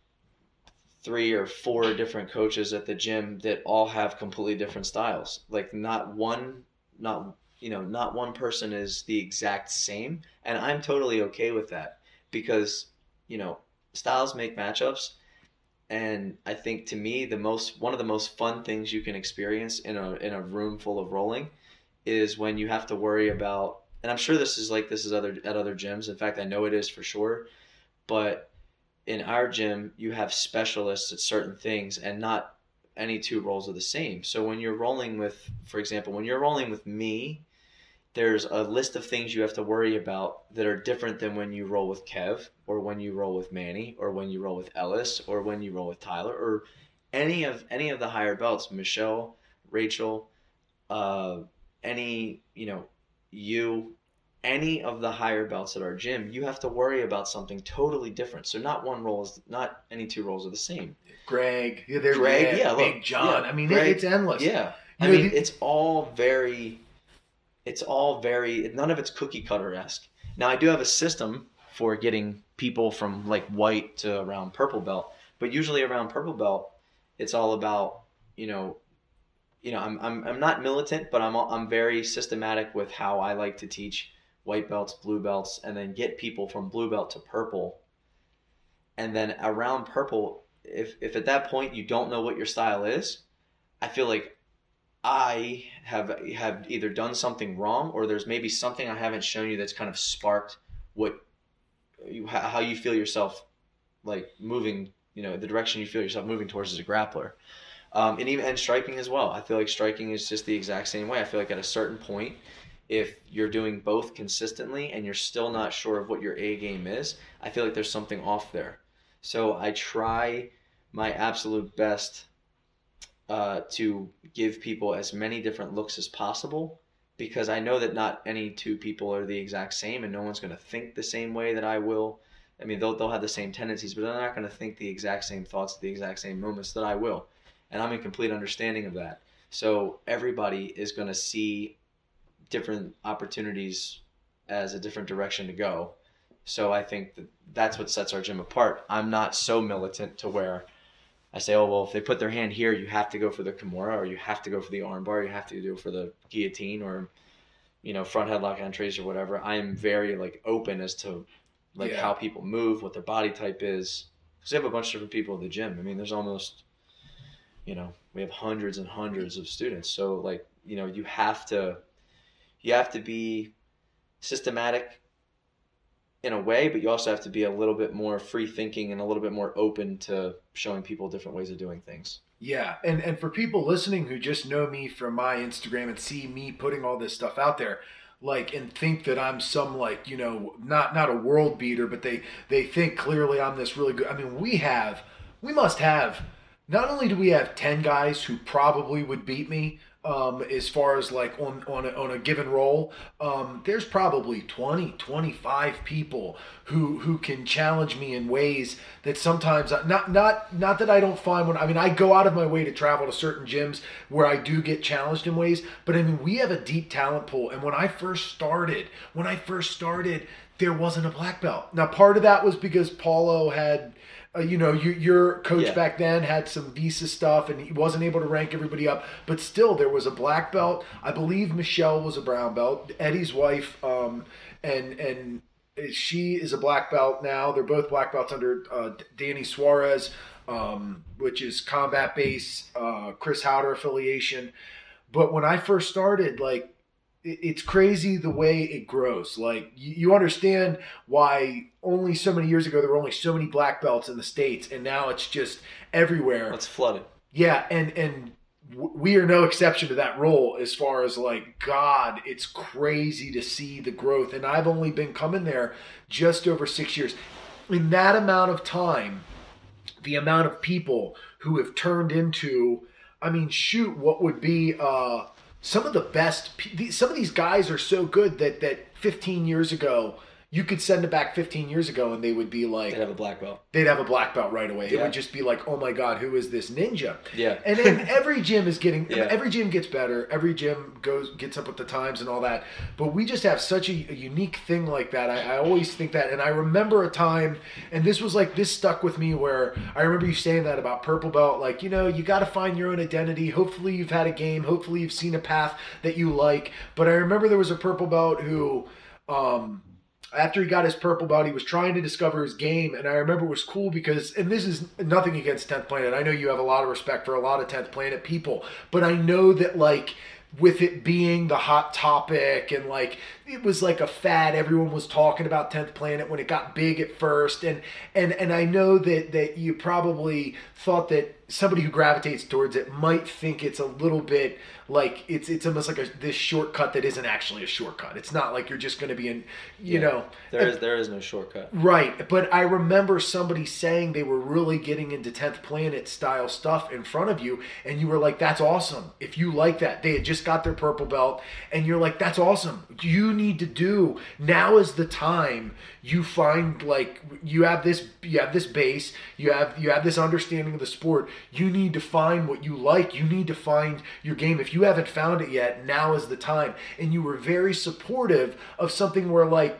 three or four different coaches at the gym that all have completely different styles. Like, not one, not. You know, not one person is the exact same, and I'm totally okay with that because, you know, styles make matchups, and I think to me the most one of the most fun things you can experience in a in a room full of rolling is when you have to worry about, and I'm sure this is like this is other at other gyms. In fact, I know it is for sure, but in our gym you have specialists at certain things, and not any two rolls are the same. So when you're rolling with, for example, when you're rolling with me, there's a list of things you have to worry about that are different than when you roll with Kev or when you roll with Manny or when you roll with Ellis or when you roll with Tyler or any of any of the higher belts, Michelle, Rachel, uh, any, you know, you, any of the higher belts at our gym, you have to worry about something totally different. So not one roll is, not any two rolls are the same. Greg, yeah, there's Greg, yeah, Big look, John. Yeah, I mean, Greg, it's endless. Yeah. You I know, mean, the, it's all very, it's all very, none of it's cookie cutter-esque. Now, I do have a system for getting people from like white to around purple belt, but usually around purple belt, it's all about, you know, you know, I'm, I'm, I'm not militant, but I'm, I'm very systematic with how I like to teach white belts, blue belts, and then get people from blue belt to purple. And then around purple, if if at that point you don't know what your style is, I feel like I have have either done something wrong or there's maybe something I haven't shown you that's kind of sparked what you, how you feel yourself like moving, you know, the direction you feel yourself moving towards as a grappler. Um, and even and striking as well. I feel like striking is just the exact same way. I feel like at a certain point, if you're doing both consistently and you're still not sure of what your A game is, I feel like there's something off there. So I try my absolute best uh, to give people as many different looks as possible because I know that not any two people are the exact same, and no one's going to think the same way that I will. I mean, they'll, they'll have the same tendencies, but they're not going to think the exact same thoughts, the exact same moments that I will. And I'm in complete understanding of that. So everybody is going to see different opportunities as a different direction to go. So I think that that's what sets our gym apart. I'm not so militant to where I say, oh, well, if they put their hand here, you have to go for the Kimura, or you have to go for the armbar, you have to do it for the guillotine, or, you know, front headlock entries or whatever. I am very, like, open as to, like, yeah. how people move, what their body type is. Because we have a bunch of different people at the gym. I mean, there's almost, you know, we have hundreds and hundreds of students. So, like, you know, you have to, you have to be systematic in a way, but you also have to be a little bit more free thinking and a little bit more open to showing people different ways of doing things. Yeah. And, and for people listening who just know me from my Instagram and see me putting all this stuff out there, like, and think that I'm some, like, you know, not, not a world beater, but they, they think clearly I'm this really good. I mean, we have, we must have, not only do we have ten guys who probably would beat me, um, as far as like on, on a, on a given roll, um, there's probably twenty, twenty-five people who, who can challenge me in ways that sometimes I, not, not, not that I don't find when, I mean, I go out of my way to travel to certain gyms where I do get challenged in ways, but I mean, we have a deep talent pool. And when I first started, when I first started, there wasn't a black belt. Now, part of that was because Paulo had, Uh, you know, you, your coach yeah. back then had some visa stuff and he wasn't able to rank everybody up. But still, there was a black belt. I believe Michelle was a brown belt. Eddie's wife, um, and and she is a black belt now. They're both black belts under uh, Danny Suarez, um, which is Combat Base, uh, Chris Howder affiliation. But when I first started, like, it, it's crazy the way it grows. Like, you, you understand why... Only so many years ago, there were only so many black belts in the States, and now it's just everywhere. It's flooded. Yeah, and and we are no exception to that rule as far as, like, God, it's crazy to see the growth. And I've only been coming there just over six years. In that amount of time, the amount of people who have turned into, I mean, shoot, what would be uh, some of the best – some of these guys are so good that that fifteen years ago – you could send it back fifteen years ago and they would be like... They'd have a black belt. They'd have a black belt right away. Yeah. It would just be like, oh my God, who is this ninja? Yeah. And then every gym is getting... Yeah. Every gym gets better. Every gym goes gets up with the times and all that. But we just have such a, a unique thing like that. I, I always think that. And I remember a time... And this was like... This stuck with me where... I remember you saying that about purple belt. Like, you know, you got to find your own identity. Hopefully you've had a game. Hopefully you've seen a path that you like. But I remember there was a purple belt who... Um, After he got his purple belt, he was trying to discover his game. And I remember it was cool because, and this is nothing against tenth Planet. I know you have a lot of respect for a lot of tenth Planet people. But I know that, like, with it being the hot topic and, like, it was like a fad. Everyone was talking about tenth Planet when it got big at first. And and, and I know that, that you probably thought that somebody who gravitates towards it might think it's a little bit like it's it's almost like a, this shortcut that isn't actually a shortcut. It's not like you're just going to be in, you yeah, know. There is there is no shortcut. Right. But I remember somebody saying they were really getting into tenth Planet style stuff in front of you. And you were like, that's awesome. If you like that, they had just got their purple belt. And you're like, that's awesome. You need to do. Now is the time you find like you have this, you have this base, you have, you have this understanding of the sport. You need to find what you like. You need to find your game. If you haven't found it yet, now is the time. And you were very supportive of something where, like,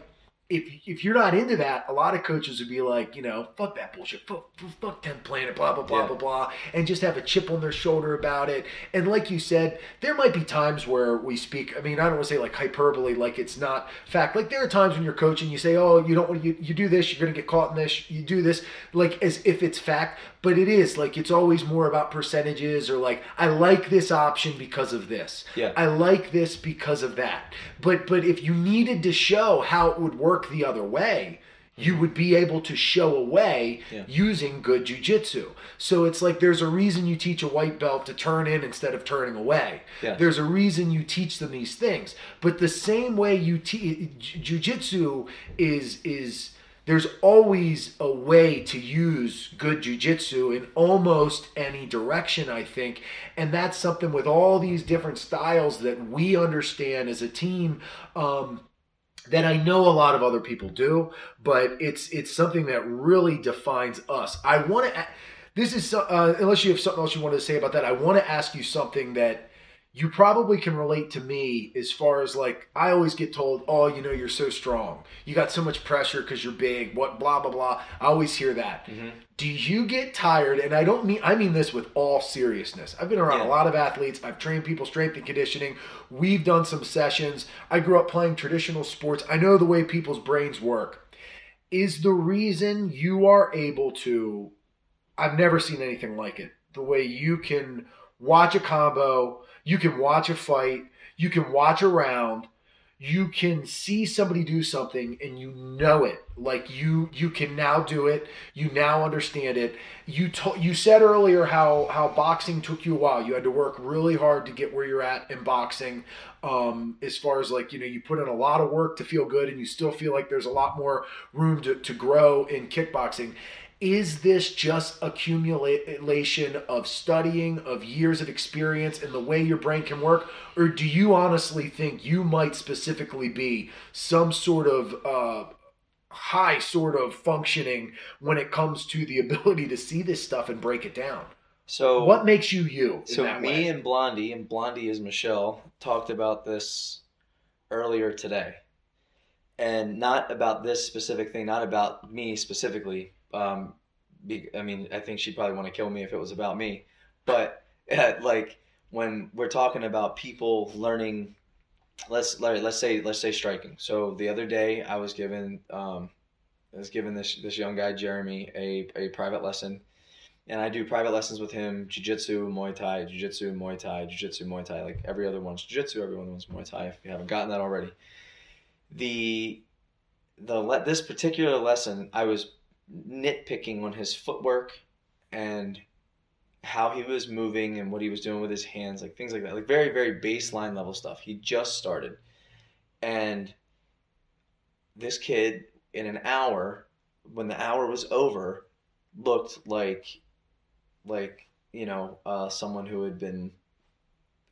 if if you're not into that, a lot of coaches would be like, you know, fuck that bullshit. Fuck, fuck tenth Planet, blah, blah, blah, yeah. blah, blah, and just have a chip on their shoulder about it. And like you said, there might be times where we speak, I mean, I don't want to say like hyperbole, like it's not fact. Like there are times when you're coaching, you say, oh, you don't want you, you do this, you're going to get caught in this, you do this, like as if it's fact. But it is, like, it's always more about percentages or, like, I like this option because of this. Yeah. I like this because of that. But but if you needed to show how it would work the other way, you would be able to show a way yeah. using good jiu-jitsu. So it's like there's a reason you teach a white belt to turn in instead of turning away. Yeah. There's a reason you teach them these things. But the same way you teach jiu-jitsu is is... there's always a way to use good jiu-jitsu in almost any direction, I think. And that's something with all these different styles that we understand as a team, um, that I know a lot of other people do, but it's it's something that really defines us. I want to, this is, uh, unless you have something else you wanted to say about that, I want to ask you something that you probably can relate to me as far as, like, I always get told, oh, you know, you're so strong. You got so much pressure because you're big, what, blah, blah, blah. I always hear that. Mm-hmm. Do you get tired? And I don't mean, I mean this with all seriousness. I've been around yeah. a lot of athletes. I've trained people, strength and conditioning. We've done some sessions. I grew up playing traditional sports. I know the way people's brains work. Is the reason you are able to, I've never seen anything like it, the way you can watch a combo, you can watch a fight, you can watch a round, you can see somebody do something and you know it. Like you you can now do it, you now understand it. You to, you said earlier how, how boxing took you a while. You had to work really hard to get where you're at in boxing. Um, as far as like, you know, you put in a lot of work to feel good and you still feel like there's a lot more room to, to grow in kickboxing. Is this just accumulation of studying, of years of experience and the way your brain can work? Or do you honestly think you might specifically be some sort of uh, high sort of functioning when it comes to the ability to see this stuff and break it down? So what makes you you in so that me way? and Blondie, and Blondie is Michelle, talked about this earlier today. And not about this specific thing, not about me specifically. Um, I mean, I think she'd probably want to kill me if it was about me, but uh, like when we're talking about people learning, let's let's say let's say striking. So the other day, I was given um, I was given this this young guy Jeremy a a private lesson, and I do private lessons with him: jiu-jitsu, Muay Thai, jiu-jitsu, Muay Thai, jiu-jitsu, Muay Thai. Like every other one's jiu-jitsu, every other one's Muay Thai. If you haven't gotten that already, the the this particular lesson, I was nitpicking on his footwork and how he was moving and what he was doing with his hands, like things like that, like very, very baseline level stuff. He just started. And this kid in an hour, when the hour was over, looked like, like, you know, uh, someone who had been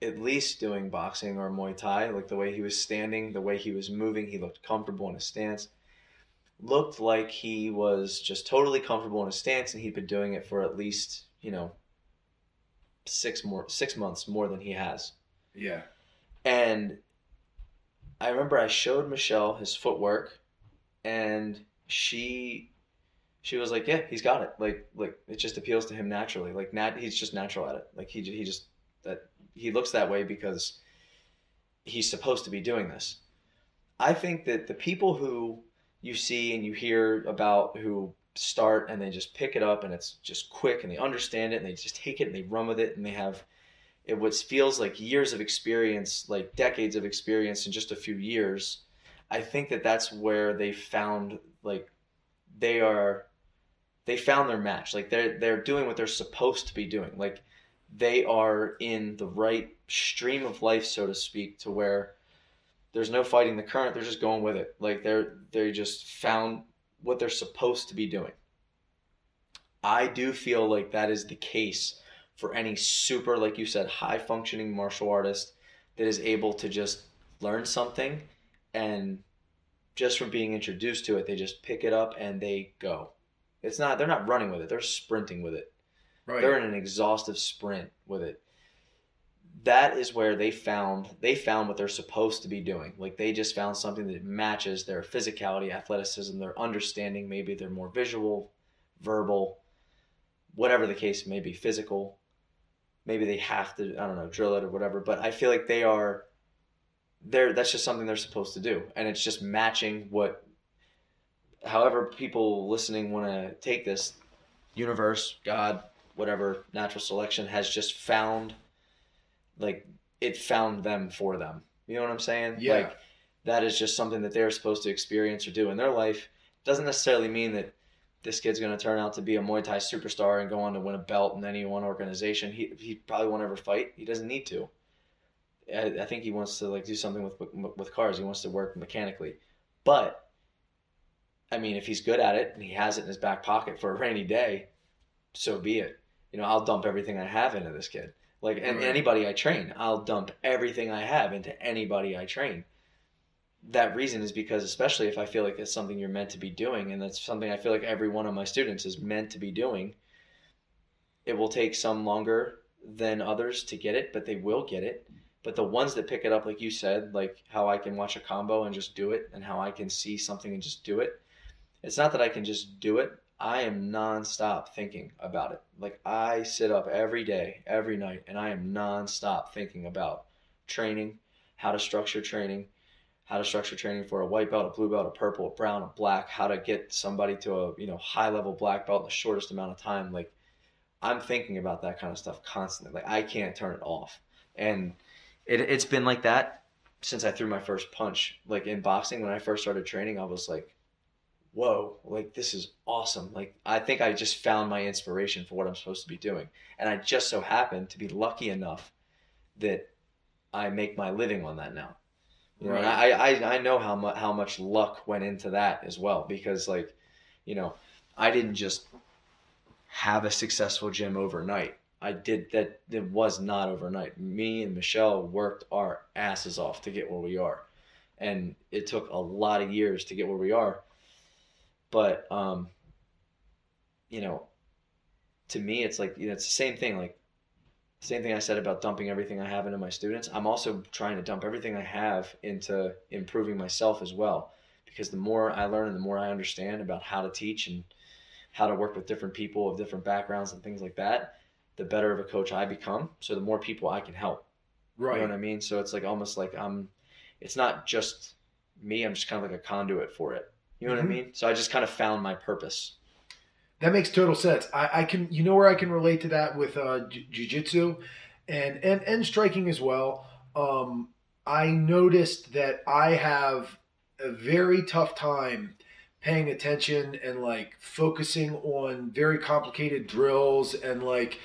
at least doing boxing or Muay Thai, like the way he was standing, the way he was moving, he looked comfortable in his stance. Looked like he was just totally comfortable in his stance, and he'd been doing it for at least, you know, six more six months more than he has. Yeah. And I remember I showed Michelle his footwork, and she she was like, "Yeah, he's got it. Like like it just appeals to him naturally. Like nat he's just natural at it. Like he he just that he looks that way because he's supposed to be doing this." I think that the people who you see and you hear about who start and they just pick it up and it's just quick and they understand it and they just take it and they run with it and they have it what feels like years of experience, like decades of experience in just a few years. I think that that's where they found like they are they found their match. Like they're they're doing what they're supposed to be doing. Like they are in the right stream of life, so to speak, to where there's no fighting the current. They're just going with it. Like they're they just found what they're supposed to be doing. I do feel like that is the case for any super, like you said, high functioning martial artist that is able to just learn something, and just from being introduced to it, they just pick it up and they go. It's not they're not running with it. They're sprinting with it. Right. They're in an exhaustive sprint with it. That is where they found they found what they're supposed to be doing. Like they just found something that matches their physicality, athleticism, their understanding. Maybe they're more visual, verbal, whatever the case may be, physical. Maybe they have to, I don't know, drill it or whatever. But I feel like they are, they're, that's just something they're supposed to do. And it's just matching what, however people listening want to take this, universe, God, whatever, natural selection has just found. Like it found them for them. You know what I'm saying? Yeah. Like that is just something that they're supposed to experience or do in their life. It doesn't necessarily mean that this kid's going to turn out to be a Muay Thai superstar and go on to win a belt in any one organization. He he probably won't ever fight. He doesn't need to. I, I think he wants to like do something with with cars. He wants to work mechanically. But I mean, if he's good at it and he has it in his back pocket for a rainy day, so be it. You know, I'll dump everything I have into this kid. Like, and right. anybody I train, I'll dump everything I have into anybody I train. That reason is because, especially if I feel like it's something you're meant to be doing, and that's something I feel like every one of my students is meant to be doing, it will take some longer than others to get it, but they will get it. But the ones that pick it up, like you said, like how I can watch a combo and just do it, and how I can see something and just do it. It's not that I can just do it. I am nonstop thinking about it. Like, I sit up every day, every night, and I am nonstop thinking about training, how to structure training, how to structure training for a white belt, a blue belt, a purple, a brown, a black, how to get somebody to a, you know, high level black belt in the shortest amount of time. Like, I'm thinking about that kind of stuff constantly. Like, I can't turn it off. And it, it's been like that since I threw my first punch. Like, in boxing, when I first started training, I was like, whoa, like, this is awesome. Like, I think I just found my inspiration for what I'm supposed to be doing. And I just so happened to be lucky enough that I make my living on that now. You know, right. And I, I, I know how much, how much luck went into that as well, because, like, you know, I didn't just have a successful gym overnight. I did that. It was not overnight. Me and Michelle worked our asses off to get where we are. And it took a lot of years to get where we are. But, um, you know, to me, it's like, you know, it's the same thing. Like, same thing I said about dumping everything I have into my students. I'm also trying to dump everything I have into improving myself as well, because the more I learn and the more I understand about how to teach and how to work with different people of different backgrounds and things like that, the better of a coach I become. So the more people I can help. Right. You know what I mean? So it's like, almost like I'm, it's not just me. I'm just kind of like a conduit for it. You know what mm-hmm. I mean? So I just kind of found my purpose. That makes total sense. I, I can, you know, where I can relate to that with uh, jiu-jitsu and, and and striking as well. Um, I noticed that I have a very tough time paying attention and, like, focusing on very complicated drills, and, like,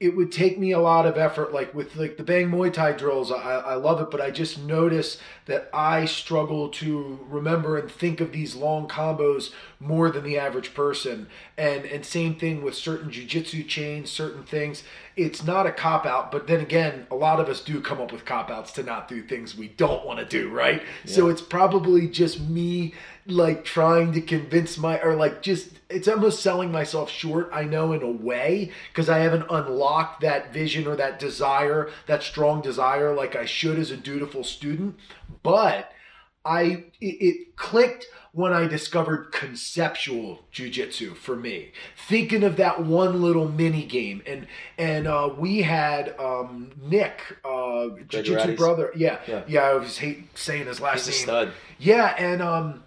it would take me a lot of effort. Like, with, like, the Bang Muay Thai drills, I, I love it, but I just notice that I struggle to remember and think of these long combos more than the average person. And and same thing with certain jiu-jitsu chains, certain things. It's not a cop-out, but then again, a lot of us do come up with cop-outs to not do things we don't want to do, right? Yeah. So it's probably just me, like, trying to convince my, or, like, just, it's almost selling myself short, I know, in a way, because I haven't unlocked that vision or that desire, that strong desire, like I should as a dutiful student. But I, it, it clicked when I discovered conceptual jiu-jitsu for me, thinking of that one little mini game. And and uh, we had um, Nick, uh, jiu-jitsu brother. Yeah, yeah, yeah. I always hate saying his last He's name. A stud. Yeah, and um.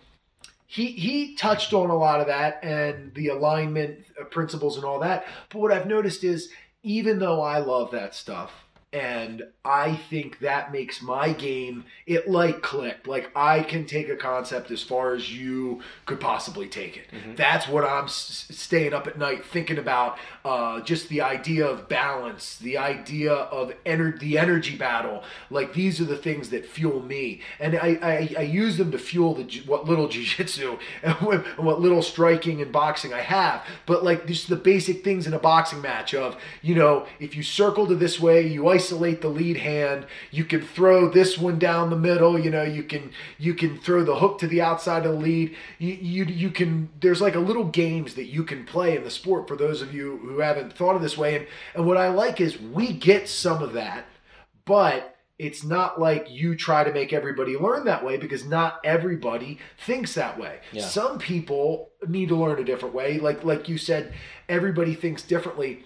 He he touched on a lot of that and the alignment principles and all that. But what I've noticed is, even though I love that stuff and I think that makes my game, it like clicked. Like, I can take a concept as far as you could possibly take it. Mm-hmm. That's what I'm s- staying up at night thinking about. Uh, just the idea of balance, the idea of ener- the energy battle. Like, these are the things that fuel me. And I, I, I use them to fuel the ju- what little jiu-jitsu and what, and what little striking and boxing I have. But, like, just the basic things in a boxing match of, you know, if you circle to this way, you isolate the lead hand, you can throw this one down the middle, you know, you can you can throw the hook to the outside of the lead. You, you, you can, there's like a little games that you can play in the sport for those of you who haven't thought of this way. And, and what I like is we get some of that, but it's not like you try to make everybody learn that way, because not everybody thinks that way. Yeah. Some people need to learn a different way. Like, like you said, everybody thinks differently.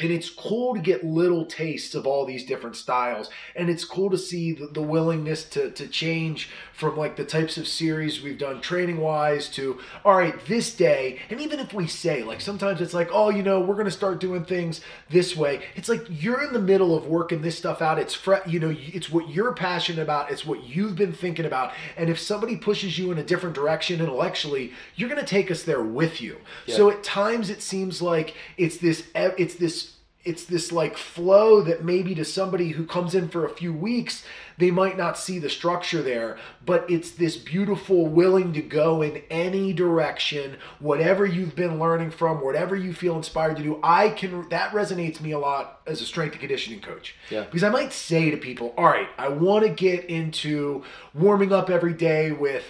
And it's cool to get little tastes of all these different styles. And it's cool to see the, the willingness to, to change from, like, the types of series we've done training-wise to, all right, this day. And even if we say, like, sometimes it's like, oh, you know, we're going to start doing things this way. It's like, you're in the middle of working this stuff out. It's, fre- you know, it's what you're passionate about. It's what you've been thinking about. And if somebody pushes you in a different direction intellectually, you're going to take us there with you. Yeah. So at times it seems like it's this, it's this, it's this like flow that maybe to somebody who comes in for a few weeks, they might not see the structure there, but it's this beautiful willing to go in any direction, whatever you've been learning from, whatever you feel inspired to do. I can, that resonates me a lot as a strength and conditioning coach. Yeah. Because I might say to people, all right, I want to get into warming up every day with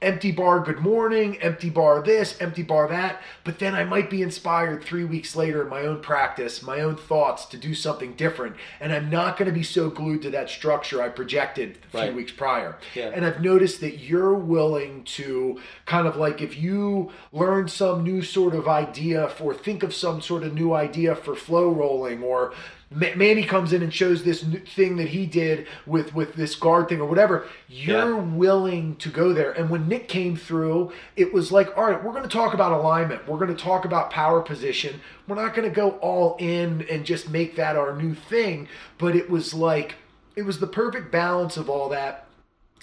empty bar good morning, empty bar this, empty bar that, but then I might be inspired three weeks later in my own practice, my own thoughts to do something different, and I'm not going to be so glued to that structure I projected a few right. weeks prior. Yeah. And I've noticed that you're willing to kind of like, if you learn some new sort of idea for, think of some sort of new idea for flow rolling, or Manny comes in and shows this new thing that he did with, with this guard thing or whatever, you're yeah. willing to go there. And when Nick came through, it was like, all right, we're going to talk about alignment. We're going to talk about power position. We're not going to go all in and just make that our new thing. But it was like, it was the perfect balance of all that.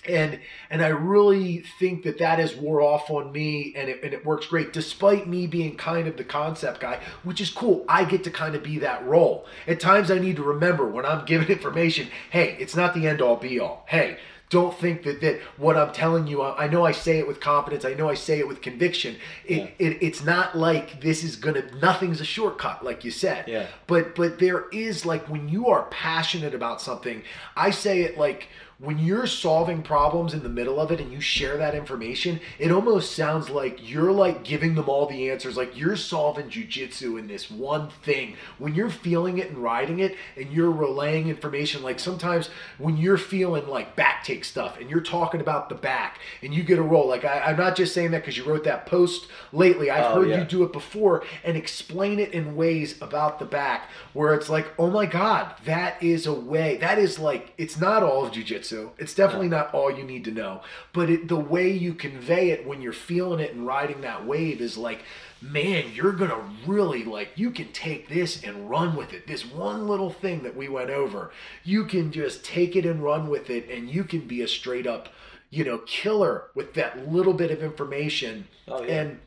And and I really think that that has wore off on me, and it, and it works great, despite me being kind of the concept guy, which is cool. I get to kind of be that role. At times I need to remember when I'm giving information, hey, it's not the end-all be-all. Hey, don't think that, that what I'm telling you, I, I know I say it with confidence. I know I say it with conviction. It, yeah. it It's not like this is going to, nothing's a shortcut, like you said. Yeah. But But there is, like, when you are passionate about something, I say it like, when you're solving problems in the middle of it and you share that information, it almost sounds like you're like giving them all the answers, like you're solving jiu-jitsu in this one thing. When you're feeling it and riding it and you're relaying information, like sometimes when you're feeling like back take stuff and you're talking about the back and you get a roll, like I, I'm not just saying that because you wrote that post lately. I've oh, heard yeah. you do it before and explain it in ways about the back where it's like, oh my God, that is a way. That is like, it's not all of jiu-jitsu. So it's definitely not all you need to know, but it, the way you convey it when you're feeling it and riding that wave is like, man, you're gonna really like, you can take this and run with it. This one little thing that we went over, you can just take it and run with it, and you can be a straight up, you know, killer with that little bit of information. Oh, yeah. And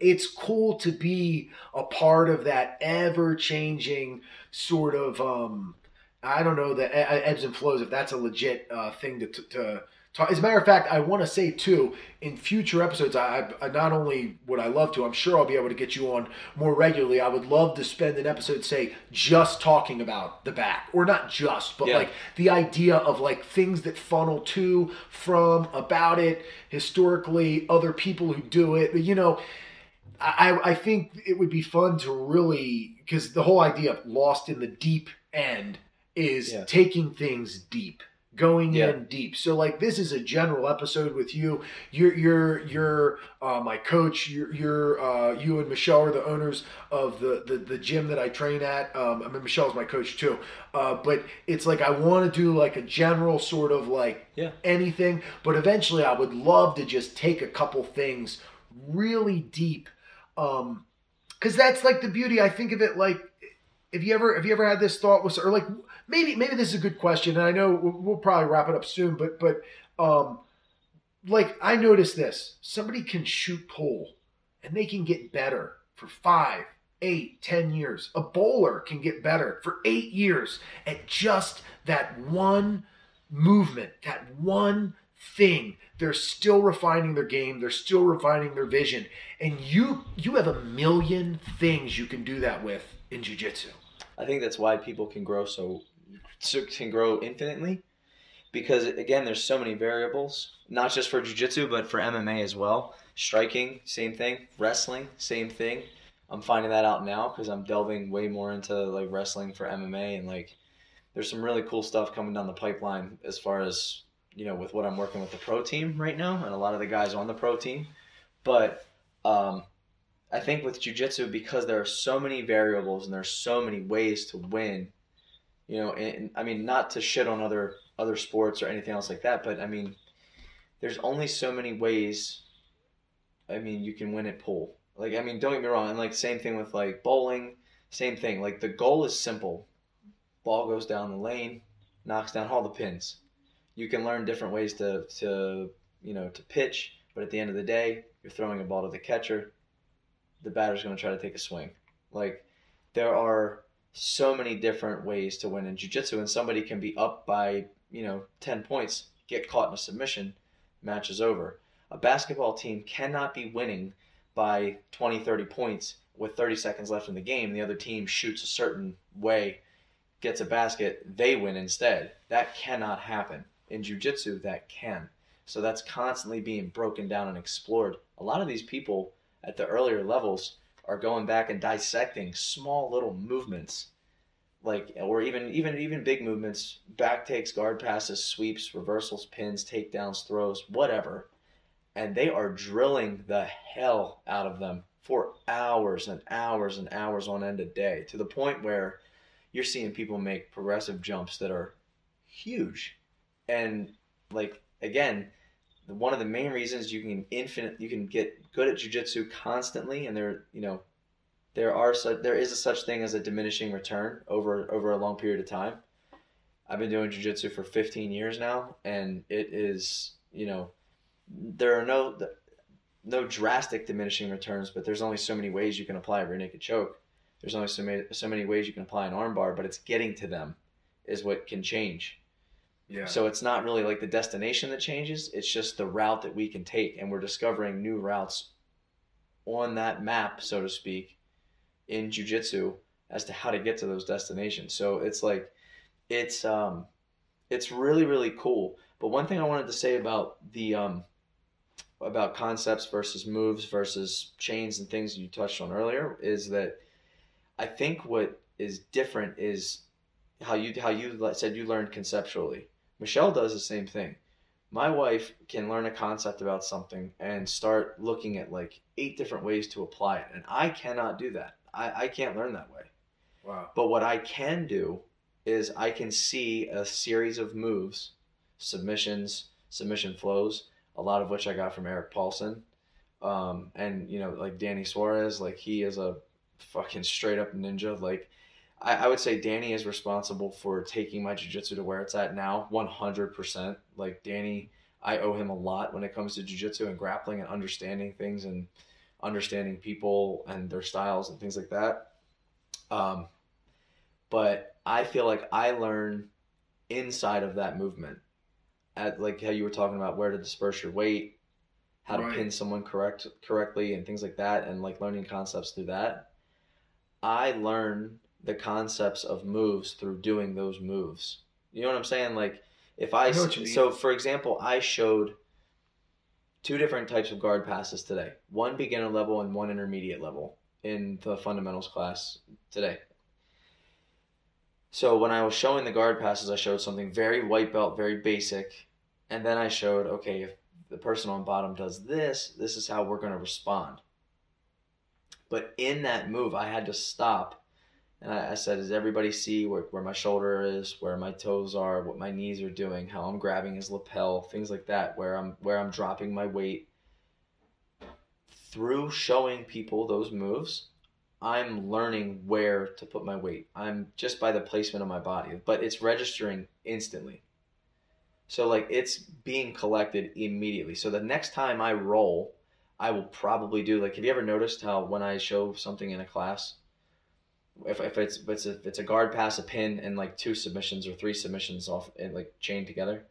it's cool to be a part of that ever-changing sort of um I don't know, the ebbs and flows, if that's a legit uh, thing to, to, to talk. As a matter of fact, I want to say, too, in future episodes, I, I not only would I love to, I'm sure I'll be able to get you on more regularly. I would love to spend an episode, say, just talking about the back. Or not just, but, yeah. like, the idea of, like, things that funnel to, from, about it, historically, other people who do it. But, you know, I, I think it would be fun to really, because the whole idea of Lost in the Deep End is yeah. taking things deep, going yeah. in deep. So like this is a general episode with you. You're you're you're uh, my coach. You're you're uh, you and Michelle are the owners of the the, the gym that I train at. Um, I mean Michelle's my coach too. Uh, but it's like I want to do like a general sort of like yeah. anything. But eventually I would love to just take a couple things really deep, um, because that's like the beauty. I think of it like if you ever have you ever had this thought was or like. Maybe maybe this is a good question, and I know we'll probably wrap it up soon, but, but um, like, I noticed this. Somebody can shoot pool, and they can get better for five, eight, ten years. A bowler can get better for eight years at just that one movement, that one thing. They're still refining their game. They're still refining their vision. And you, you have a million things you can do that with in jiu-jitsu. I think that's why people can grow so... can grow infinitely, because again there's so many variables, not just for jiu-jitsu but for M M A as well. Striking, same thing. Wrestling, same thing. I'm finding that out now because I'm delving way more into like wrestling for M M A, and like there's some really cool stuff coming down the pipeline as far as, you know, with what I'm working with the pro team right now and a lot of the guys on the pro team. But um I think with jiu-jitsu, because there are so many variables and there's so many ways to win. You know, and I mean, not to shit on other other sports or anything else like that, but I mean, there's only so many ways. I mean, you can win at pool. Like, I mean, don't get me wrong. And like, same thing with like bowling. Same thing. Like, the goal is simple. Ball goes down the lane, knocks down all the pins. You can learn different ways to to you know to pitch, but at the end of the day, you're throwing a ball to the catcher. The batter's going to try to take a swing. Like, there are so many different ways to win in jiu-jitsu, and somebody can be up by, you know, ten points, get caught in a submission, match is over. A basketball team cannot be winning by twenty, thirty points with thirty seconds left in the game. The other team shoots a certain way, gets a basket, they win instead. That cannot happen. In jiu-jitsu, that can. So that's constantly being broken down and explored. A lot of these people at the earlier levels are going back and dissecting small little movements, like, or even even even big movements, back takes, guard passes, sweeps, reversals, pins, takedowns, throws, whatever. And they are drilling the hell out of them for hours and hours and hours on end a day, to the point where you're seeing people make progressive jumps that are huge. And, like, again, one of the main reasons you can infinite you can get good at jiu-jitsu constantly, and there you know there are such there is a such thing as a diminishing return over over a long period of time. I've been doing jiu-jitsu for fifteen years now, and it is, you know, there are no no drastic diminishing returns, but there's only so many ways you can apply a rear naked choke. There's only so many so many ways you can apply an armbar, but it's getting to them is what can change. Yeah. So it's not really like the destination that changes. It's just the route that we can take. And we're discovering new routes on that map, so to speak, in jiu-jitsu as to how to get to those destinations. So it's like, it's, um, it's really, really cool. But one thing I wanted to say about the, um, about concepts versus moves versus chains and things you touched on earlier is that I think what is different is how you, how you said you learned conceptually. Michelle does the same thing. My wife can learn a concept about something and start looking at like eight different ways to apply it. And I cannot do that. I, I can't learn that way. Wow. But what I can do is I can see a series of moves, submissions, submission flows, a lot of which I got from Eric Paulson. Um, and, you know, like Danny Suarez, like he is a fucking straight up ninja. Like, I would say Danny is responsible for taking my jiu-jitsu to where it's at now, one hundred percent. Like, Danny, I owe him a lot when it comes to jiu-jitsu and grappling and understanding things and understanding people and their styles and things like that. Um, but I feel like I learn inside of that movement, at like how you were talking about where to disperse your weight, how right. to pin someone correct correctly and things like that, and like learning concepts through that. I learn the concepts of moves through doing those moves. You know what I'm saying? Like if I, I so for example, I showed two different types of guard passes today, one beginner level and one intermediate level in the fundamentals class today. So when I was showing the guard passes, I showed something very white belt, very basic. And then I showed, okay, if the person on bottom does this, this is how we're going to respond. But in that move, I had to stop. And I said, does everybody see where, where my shoulder is, where my toes are, what my knees are doing, how I'm grabbing his lapel, things like that, where I'm where I'm dropping my weight. Through showing people those moves, I'm learning where to put my weight. I'm just by the placement of my body, but it's registering instantly. So like it's being collected immediately. So the next time I roll, I will probably do, like, have you ever noticed how when I show something in a class, If if it's if it's, a, if it's a guard pass, a pin, and like two submissions or three submissions off and like chained together,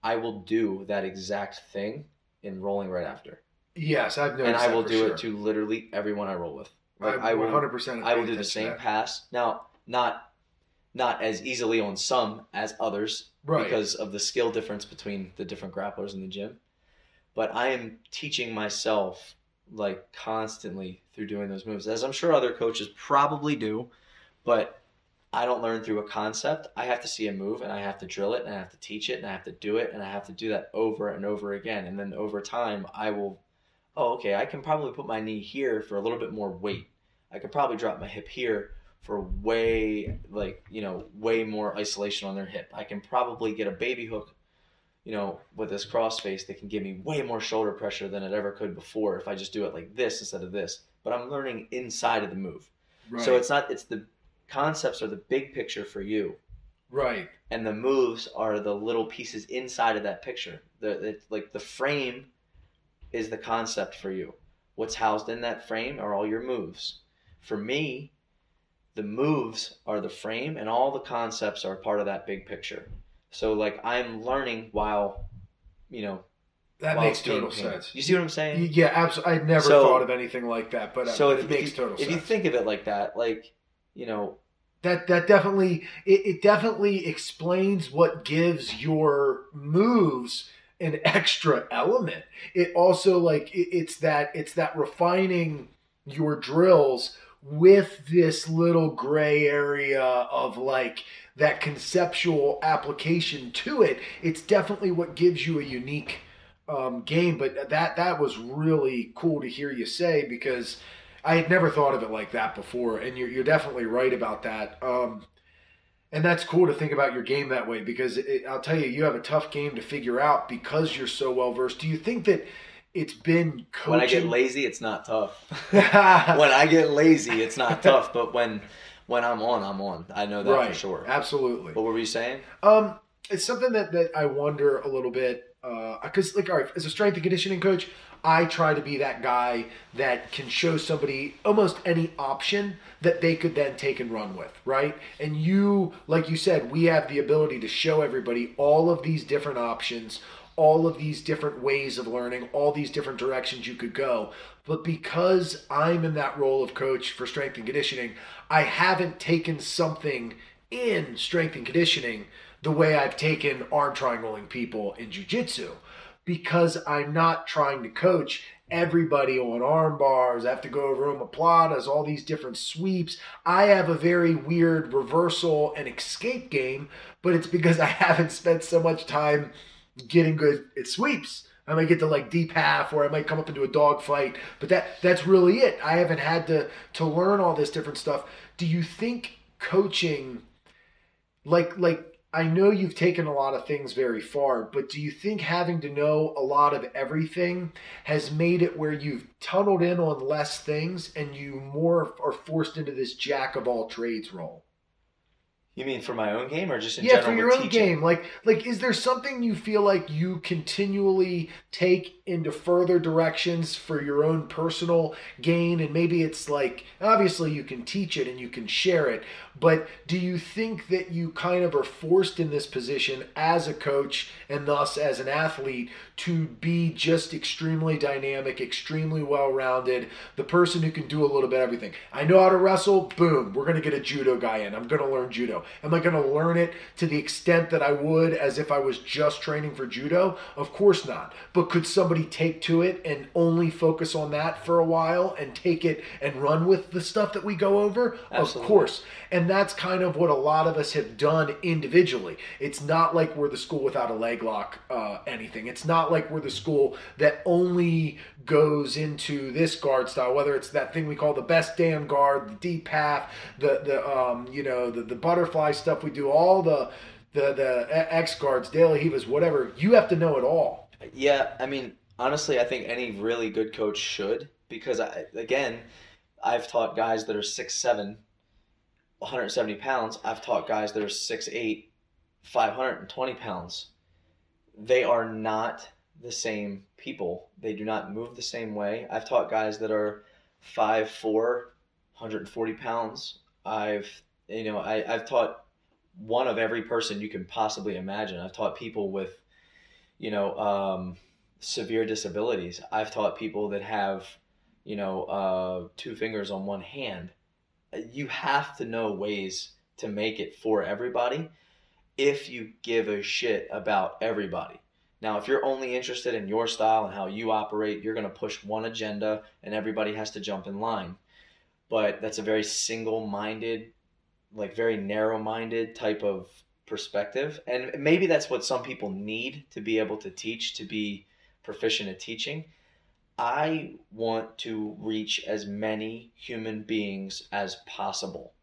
I will do that exact thing in rolling right after. Yes, I've noticed. And I that will for do sure. it to literally everyone I roll with. Like, I will one hundred percent. I will do the same pass. Now, not not as easily on some as others, right, because of the skill difference between the different grapplers in the gym. But I am teaching myself, like, constantly through doing those moves, as I'm sure other coaches probably do, but I don't learn through a concept. I have to see a move and I have to drill it and I have to teach it and I have to do it and I have to do that over and over again. And then over time I will, oh, okay, I can probably put my knee here for a little bit more weight. I could probably drop my hip here for way, like, you know, way more isolation on their hip. I can probably get a baby hook, you know, with this cross face that can give me way more shoulder pressure than it ever could before if I just do it like this instead of this. But I'm learning inside of the move. Right. So it's not, it's the concepts are the big picture for you. Right. And the moves are the little pieces inside of that picture. The, it's like the frame is the concept for you. What's housed in that frame are all your moves. For me, the moves are the frame and all the concepts are part of that big picture. So like I'm learning while, you know, that makes total sense. You see what I'm saying? Yeah, absolutely. I never so, thought of anything like that, but so uh, it makes you, total sense. If you think of it like that, like, you know, that that definitely it, it definitely explains what gives your moves an extra element. It also like it, it's that it's that refining your drills with this little gray area of like that conceptual application to it. It's definitely what gives you a unique um, game. But that that was really cool to hear you say, because I had never thought of it like that before. And you're, you're definitely right about that. Um, and that's cool to think about your game that way, because it, I'll tell you, you have a tough game to figure out because you're so well versed. Do you think that it's been coaching? When I get lazy, it's not tough. When I get lazy, it's not tough. But when when I'm on, I'm on. I know that right. for sure. Absolutely. What were you saying? Um, it's something that, that I wonder a little bit. Because, uh, like, all right, as a strength and conditioning coach, I try to be that guy that can show somebody almost any option that they could then take and run with, right? And you, like you said, we have the ability to show everybody all of these different options, all of these different ways of learning, all these different directions you could go. But because I'm in that role of coach for strength and conditioning, I haven't taken something in strength and conditioning the way I've taken arm triangling people in jiu-jitsu, because I'm not trying to coach everybody on arm bars. I have to go over Oma Plata's, all these different sweeps. I have a very weird reversal and escape game, but it's because I haven't spent so much time getting good at sweeps. I might get to like deep half, or I might come up into a dog fight, but that that's really it. I haven't had to to learn all this different stuff. Do you think coaching, like like I know you've taken a lot of things very far, but do you think having to know a lot of everything has made it where you've tunneled in on less things and you more are forced into this jack of all trades role? You mean for my own game, or just in yeah, general? Yeah, for your own teaching? game. Like, like, is there something you feel like you continually take into further directions for your own personal gain? And maybe it's like, obviously you can teach it and you can share it, but do you think that you kind of are forced in this position as a coach and thus as an athlete to be just extremely dynamic, extremely well-rounded, the person who can do a little bit of everything? I know how to wrestle, boom, we're going to get a judo guy in. I'm going to learn judo. Am I going to learn it to the extent that I would as if I was just training for judo? Of course not. But could somebody take to it and only focus on that for a while and take it and run with the stuff that we go over? Absolutely. Of course. And that's kind of what a lot of us have done individually. It's not like we're the school without a leg lock uh, anything. It's not like we're the school that only goes into this guard style, whether it's that thing we call the best damn guard, the deep half, the, the um, you know, the, the butterfly fly stuff we do, all the the the X guards, daily hivas, whatever. You have to know it all. Yeah, I mean, honestly, I think any really good coach should, because I, again, I've taught guys that are six seven, one hundred seventy pounds. I've taught guys that are six eight, five hundred twenty pounds. They are not the same people. They do not move the same way. I've taught guys that are five four, one hundred forty pounds. I've You know, I, I've taught one of every person you can possibly imagine. I've taught people with, you know, um, severe disabilities. I've taught people that have, you know, uh, two fingers on one hand. You have to know ways to make it for everybody if you give a shit about everybody. Now, if you're only interested in your style and how you operate, you're going to push one agenda and everybody has to jump in line. But that's a very single-minded, like very narrow-minded type of perspective. And maybe that's what some people need to be able to teach, to be proficient at teaching. I want to reach as many human beings as possible.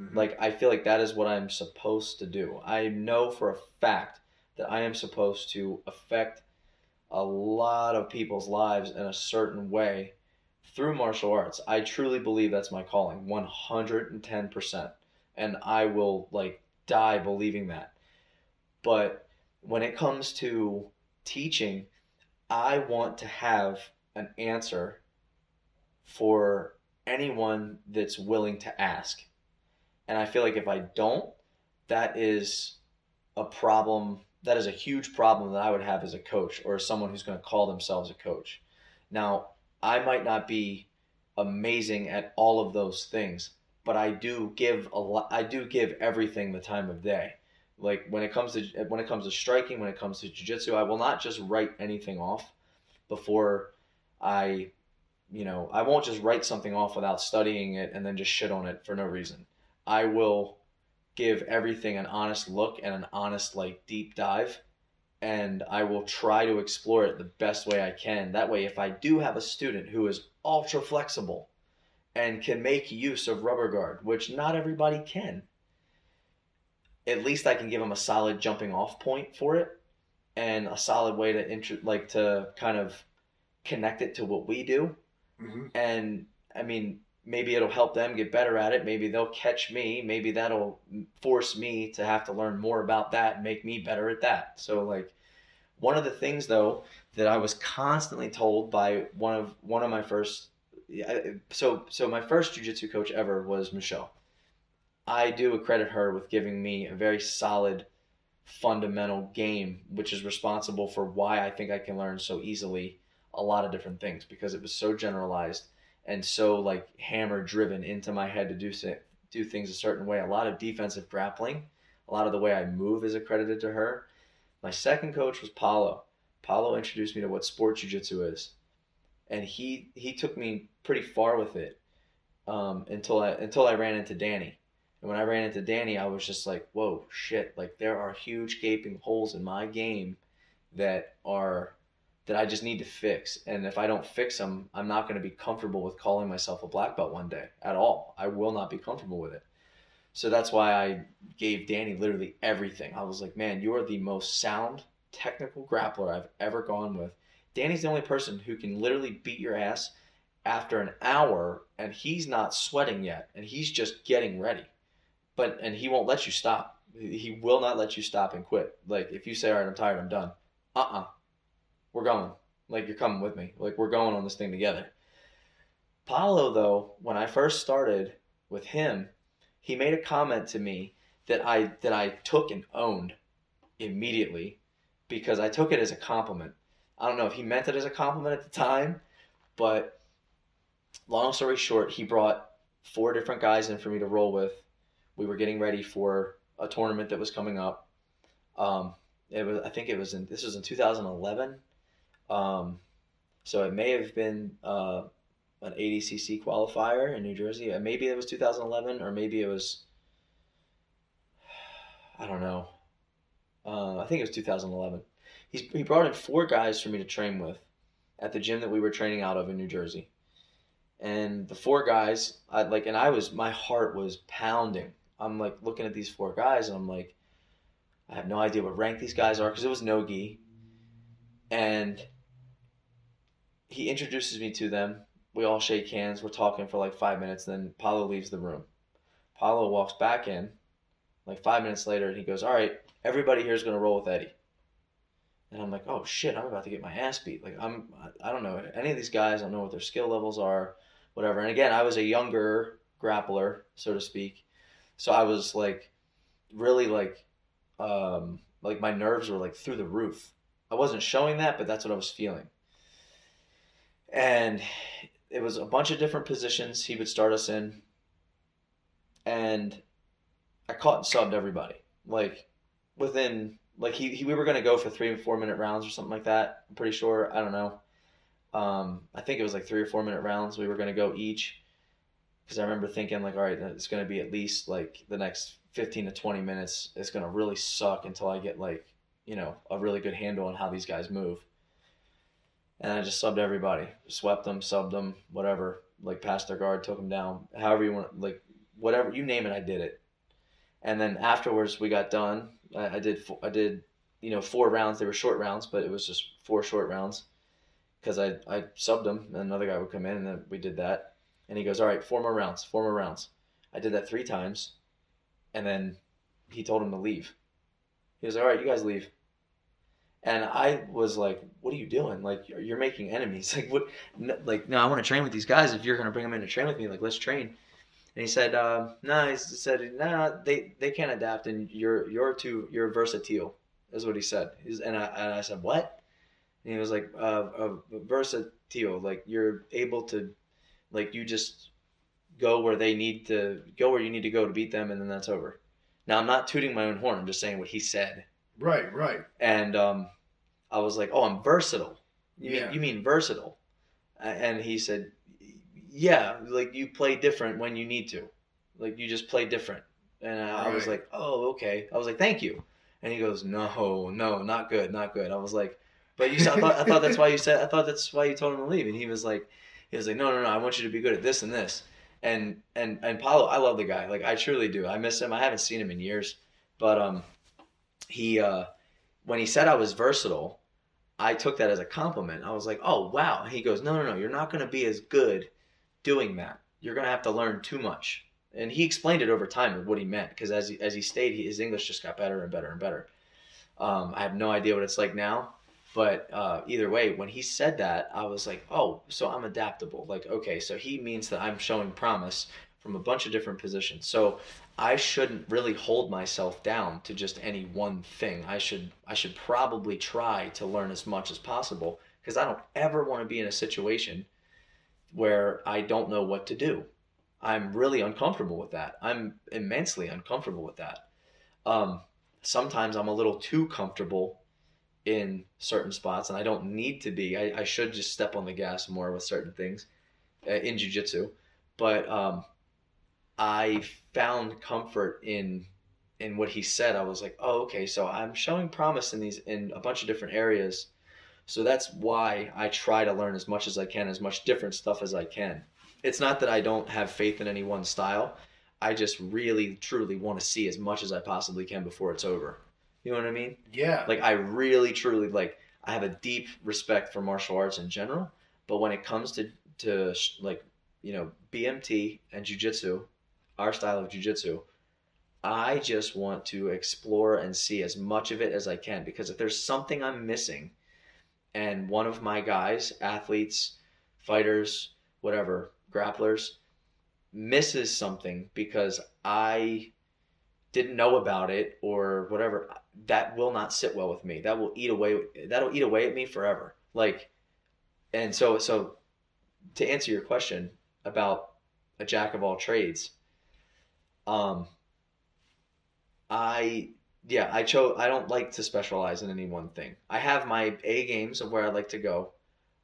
Mm-hmm. Like, I feel like that is what I'm supposed to do. I know for a fact that I am supposed to affect a lot of people's lives in a certain way through martial arts. I truly believe that's my calling, one hundred ten percent. And I will like die believing that. But when it comes to teaching, I want to have an answer for anyone that's willing to ask. And I feel like if I don't, that is a problem. That is a huge problem that I would have as a coach or someone who's going to call themselves a coach. Now, I might not be amazing at all of those things, but I do give a lot, I do give everything the time of day. Like when it comes to when it comes to striking, when it comes to jiu-jitsu, I will not just write anything off before I, you know, I won't just write something off without studying it and then just shit on it for no reason. I will give everything an honest look and an honest, like, deep dive, and I will try to explore it the best way I can. That way, if I do have a student who is ultra flexible and can make use of rubber guard, which not everybody can, at least I can give them a solid jumping off point for it and a solid way to intro, like to kind of connect it to what we do. Mm-hmm. And I mean, maybe it'll help them get better at it. Maybe they'll catch me. Maybe that'll force me to have to learn more about that and make me better at that. So like one of the things though, that I was constantly told by one of, one of my first, so, so my first jiu-jitsu coach ever was Michelle. I do accredit her with giving me a very solid fundamental game, which is responsible for why I think I can learn so easily a lot of different things, because it was so generalized and so like hammer driven into my head to do do things a certain way. A lot of defensive grappling, a lot of the way I move is accredited to her. My second coach was Paulo. Paulo introduced me to what sport jiu-jitsu is, and he he took me pretty far with it um, until I until I ran into Danny. And when I ran into Danny, I was just like, whoa, shit, like there are huge gaping holes in my game that are that I just need to fix. And if I don't fix them, I'm not going to be comfortable with calling myself a black belt one day at all. I will not be comfortable with it. So that's why I gave Danny literally everything. I was like, man, you are the most sound technical grappler I've ever gone with. Danny's the only person who can literally beat your ass after an hour, and he's not sweating yet, and he's just getting ready. But, and he won't let you stop. He will not let you stop and quit. Like, if you say, all right, I'm tired, I'm done. Uh-uh. We're going. Like, you're coming with me. Like, we're going on this thing together. Paulo, though, when I first started with him, he made a comment to me that I that I took and owned immediately, because I took it as a compliment. I don't know if he meant it as a compliment at the time, but long story short, he brought four different guys in for me to roll with. We were getting ready for a tournament that was coming up. Um, it was, I think it was in, this was in two thousand eleven. Um, so it may have been uh, an A D C C qualifier in New Jersey. Maybe it was two thousand eleven, or maybe it was, I don't know. Uh, I think it was two thousand eleven. He's, he brought in four guys for me to train with at the gym that we were training out of in New Jersey. And the four guys, I like, and I was, my heart was pounding. I'm like looking at these four guys and I'm like, I have no idea what rank these guys are, because it was no gi. And he introduces me to them. We all shake hands. We're talking for like five minutes. Then Paulo leaves the room. Paulo walks back in like five minutes later and he goes, all right, everybody here is going to roll with Eddie. And I'm like, oh shit, I'm about to get my ass beat. Like I'm, I don't know any of these guys. I don't know what their skill levels are, whatever. And again, I was a younger grappler, so to speak. So I was like, really like, um, like my nerves were like through the roof. I wasn't showing that, but that's what I was feeling. And it was a bunch of different positions he would start us in. And I caught and subbed everybody. Like within, like he, he we were going to go for three and four minute rounds or something like that. I'm pretty sure. I don't know. Um, I think it was like three or four minute rounds we were going to go each. Because I remember thinking, like, all right, it's going to be at least, like, the next fifteen to twenty minutes. It's going to really suck until I get, like, you know, a really good handle on how these guys move. And I just subbed everybody. Swept them, subbed them, whatever. Like, passed their guard, took them down. However you want, like, whatever. You name it, I did it. And then afterwards we got done. I, I did, I did, you know, four rounds. They were short rounds, but it was just four short rounds. Because I, I subbed them, and another guy would come in, and then we did that. And he goes, all right, four more rounds, four more rounds. I did that three times, and then he told him to leave. He was like, all right, you guys leave. And I was like, what are you doing? Like, you're making enemies. Like, what? No, like, no, I want to train with these guys. If you're going to bring them in to train with me, like, let's train. And he said, uh, "No, nah, he said, no, nah, they they can't adapt, and you're you're too you're versatile," is what he said. He's, and I and I said, "What?" And he was like, uh, uh, "Versatile, like you're able to, like you just go where they need to go, where you need to go to beat them, and then that's over." Now I'm not tooting my own horn. I'm just saying what he said. Right, right. And um, I was like, "Oh, I'm versatile." You yeah. mean, you mean versatile? And he said, yeah, like you play different when you need to. Like you just play different. And I right. was like, oh, okay. I was like, thank you. And he goes, no, no, not good, not good. I was like, but you said, I thought I thought that's why you said I thought that's why you told him to leave. And he was like, he was like, no, no, no, I want you to be good at this and this. And and and Paulo, I love the guy. Like I truly do. I miss him. I haven't seen him in years. But um, he uh, when he said I was versatile, I took that as a compliment. I was like, oh wow. And he goes, no, no, no, you're not going to be as good doing that. You're going to have to learn too much. And he explained it over time of what he meant, because as he, as he stayed, he, his English just got better and better and better. Um, I have no idea what it's like now, but uh, either way, when he said that, I was like, oh, so I'm adaptable. Like, okay, so he means that I'm showing promise from a bunch of different positions. So I shouldn't really hold myself down to just any one thing. I should, I should probably try to learn as much as possible, because I don't ever want to be in a situation where I don't know what to do. I'm really uncomfortable with that. I'm immensely uncomfortable with that. Um, sometimes I'm a little too comfortable in certain spots, and I don't need to be. I, I should just step on the gas more with certain things uh, in jiu-jitsu. But um, I found comfort in in what he said. I was like, oh, okay, so I'm showing promise in these in a bunch of different areas. So that's why I try to learn as much as I can, as much different stuff as I can. It's not that I don't have faith in any one style. I just really, truly want to see as much as I possibly can before it's over. You know what I mean? Yeah. Like I really, truly, like I have a deep respect for martial arts in general, but when it comes to, to like, you know, B M T and jiu-jitsu, our style of jiu-jitsu, I just want to explore and see as much of it as I can, because if there's something I'm missing, and one of my guys, athletes, fighters, whatever, grapplers, misses something because I didn't know about it or whatever, that will not sit well with me. That will eat away. That'll eat away at me forever. Like, and so, so to answer your question about a jack of all trades, um, I. Yeah, I chose. I don't like to specialize in any one thing. I have my A games of where I like to go,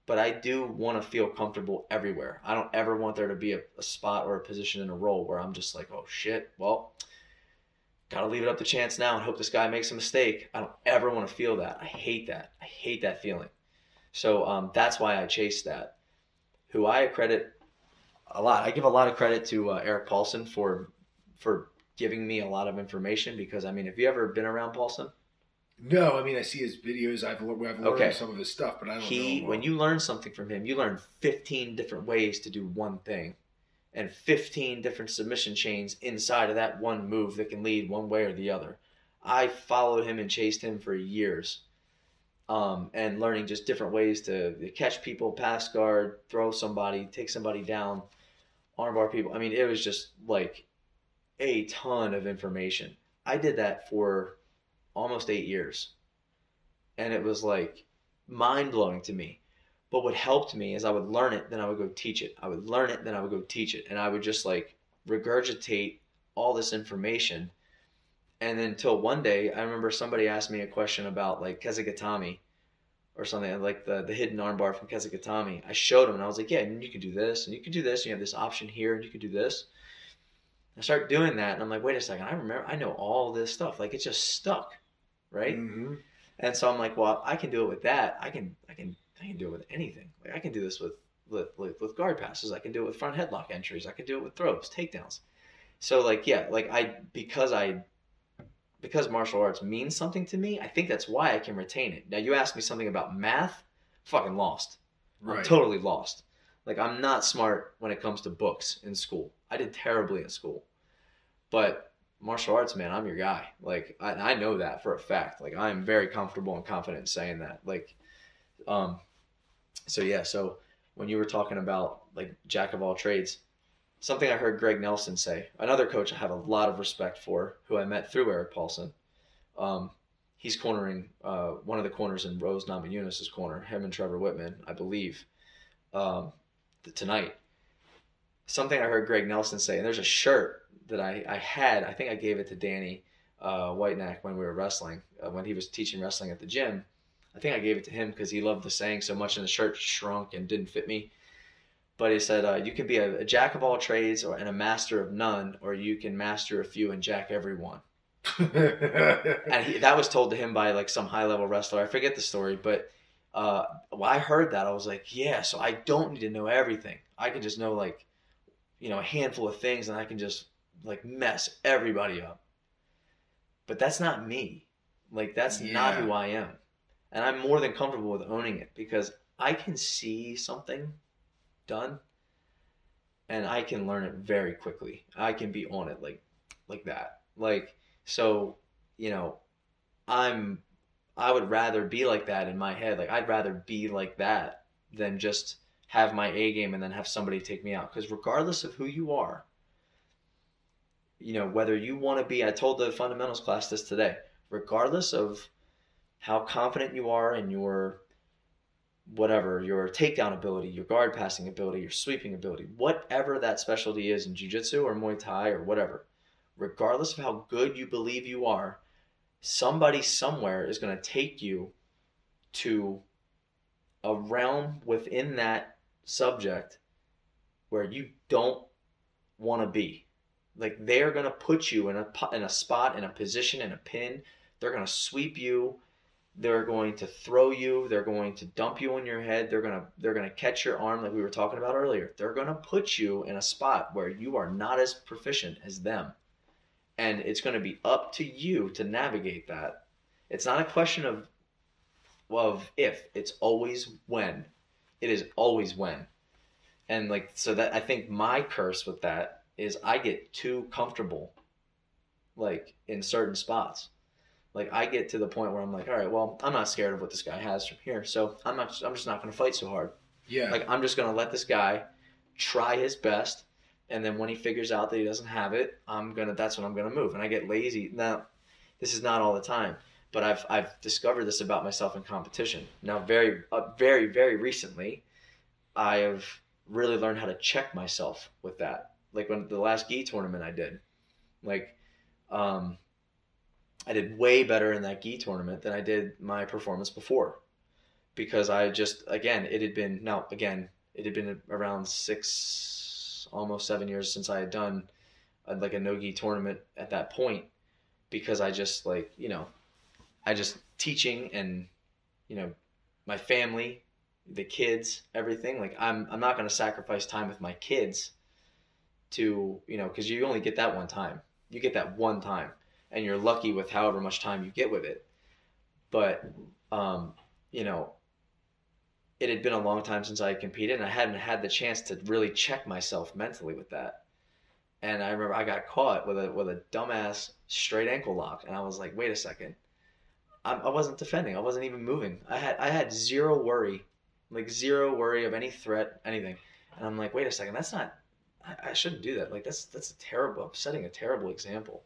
but I do want to feel comfortable everywhere. I don't ever want there to be a, a spot or a position in a role where I'm just like, oh shit, well, gotta leave it up to chance now and hope this guy makes a mistake. I don't ever want to feel that. I hate that. I hate that feeling. So um, that's why I chase that. Who I accredit a lot. I give a lot of credit to uh, Eric Paulson for for. giving me a lot of information, because I mean, have you ever been around Paulson? No, I mean, I see his videos. I've, I've learned okay. some of his stuff, but I don't he, know. When you learn something from him, you learn fifteen different ways to do one thing and fifteen different submission chains inside of that one move that can lead one way or the other. I followed him and chased him for years um, and learning just different ways to, to catch people, pass guard, throw somebody, take somebody down, armbar people. I mean, it was just like a ton of information. I did that for almost eight years. And it was like mind-blowing to me. But what helped me is I would learn it, then I would go teach it. I would learn it, then I would go teach it. And I would just like regurgitate all this information. And then until one day, I remember somebody asked me a question about like Kesa Gatami or something, like the, the hidden armbar from Kesa Gatami. I showed him and I was like, yeah, and you can do this, and you can do this, and you have this option here, and you can do this. I start doing that, and I'm like, wait a second, I remember, I know all this stuff. Like, it's just stuck, right? Mm-hmm. And so I'm like, well, I can do it with that. I can, I can, I can do it with anything. Like, I can do this with with, with guard passes. I can do it with front headlock entries. I can do it with throws, takedowns. So, like, yeah, like I because I because martial arts means something to me. I think that's why I can retain it. Now, you asked me something about math. Fucking lost. Right. I'm totally lost. Like, I'm not smart when it comes to books in school. I did terribly in school. But martial arts, man, I'm your guy. Like, I, I know that for a fact. Like, I am very comfortable and confident in saying that. Like, um, so yeah, so when you were talking about, like, jack of all trades, something I heard Greg Nelson say, another coach I have a lot of respect for, who I met through Eric Paulson. Um, he's cornering uh, one of the corners in Rose Namajunas' corner, him and Trevor Whitman, I believe, um, tonight. Something I heard Greg Nelson say, and there's a shirt that I, I had. I think I gave it to Danny uh, Whitenack when we were wrestling, uh, when he was teaching wrestling at the gym. I think I gave it to him because he loved the saying so much, and the shirt shrunk and didn't fit me. But he said, uh, you can be a, a jack of all trades or and a master of none, or you can master a few and jack everyone. And he, that was told to him by like some high-level wrestler. I forget the story, but uh, when I heard that, I was like, yeah, so I don't need to know everything. I can just know like, you know, a handful of things, and I can just like mess everybody up. But that's not me. Like, that's yeah. not who I am. And I'm more than comfortable with owning it because I can see something done and I can learn it very quickly. I can be on it like like that. Like, so, you know, I'm I would rather be like that in my head. Like, I'd rather be like that than just have my A game and then have somebody take me out. Because regardless of who you are, you know, whether you want to be, I told the fundamentals class this today, regardless of how confident you are in your whatever, your takedown ability, your guard passing ability, your sweeping ability, whatever that specialty is in jiu-jitsu or Muay Thai or whatever, regardless of how good you believe you are, somebody somewhere is going to take you to a realm within that subject where you don't want to be. Like, they're going to put you in a, in a spot, in a position, in a pin. They're going to sweep you. They're going to throw you. They're going to dump you on your head. They're going to they're going to catch your arm like we were talking about earlier. They're going to put you in a spot where you are not as proficient as them. And it's going to be up to you to navigate that. It's not a question of of if. It's always when. It is always when. And like, so that, I think my curse with that is I get too comfortable, like, in certain spots. Like, I get to the point where I'm like, all right, well, I'm not scared of what this guy has from here, so I'm not. I'm just not going to fight so hard. Yeah. Like, I'm just going to let this guy try his best, and then when he figures out that he doesn't have it, I'm gonna. That's when I'm going to move. And I get lazy. Now, this is not all the time, but I've I've discovered this about myself in competition. Now, very uh, very very recently, I have really learned how to check myself with that. Like, when the last gi tournament I did, like, um. I did way better in that gi tournament than I did my performance before, because I just, again, it had been, now again, it had been around six, almost seven years since I had done a, like a no gi tournament at that point, because I just like, you know, I just teaching and, you know, my family, the kids, everything. Like, I'm, I'm not going to sacrifice time with my kids to, you know, cause you only get that one time. You get that one time. And you're lucky with however much time you get with it. But, um, you know, it had been a long time since I had competed, and I hadn't had the chance to really check myself mentally with that. And I remember I got caught with a with a dumbass straight ankle lock, and I was like, wait a second. I, I wasn't defending. I wasn't even moving. I had I had zero worry, like zero worry of any threat, anything. And I'm like, wait a second, that's not – I shouldn't do that. Like, that's that's a terrible – I'm setting a terrible example.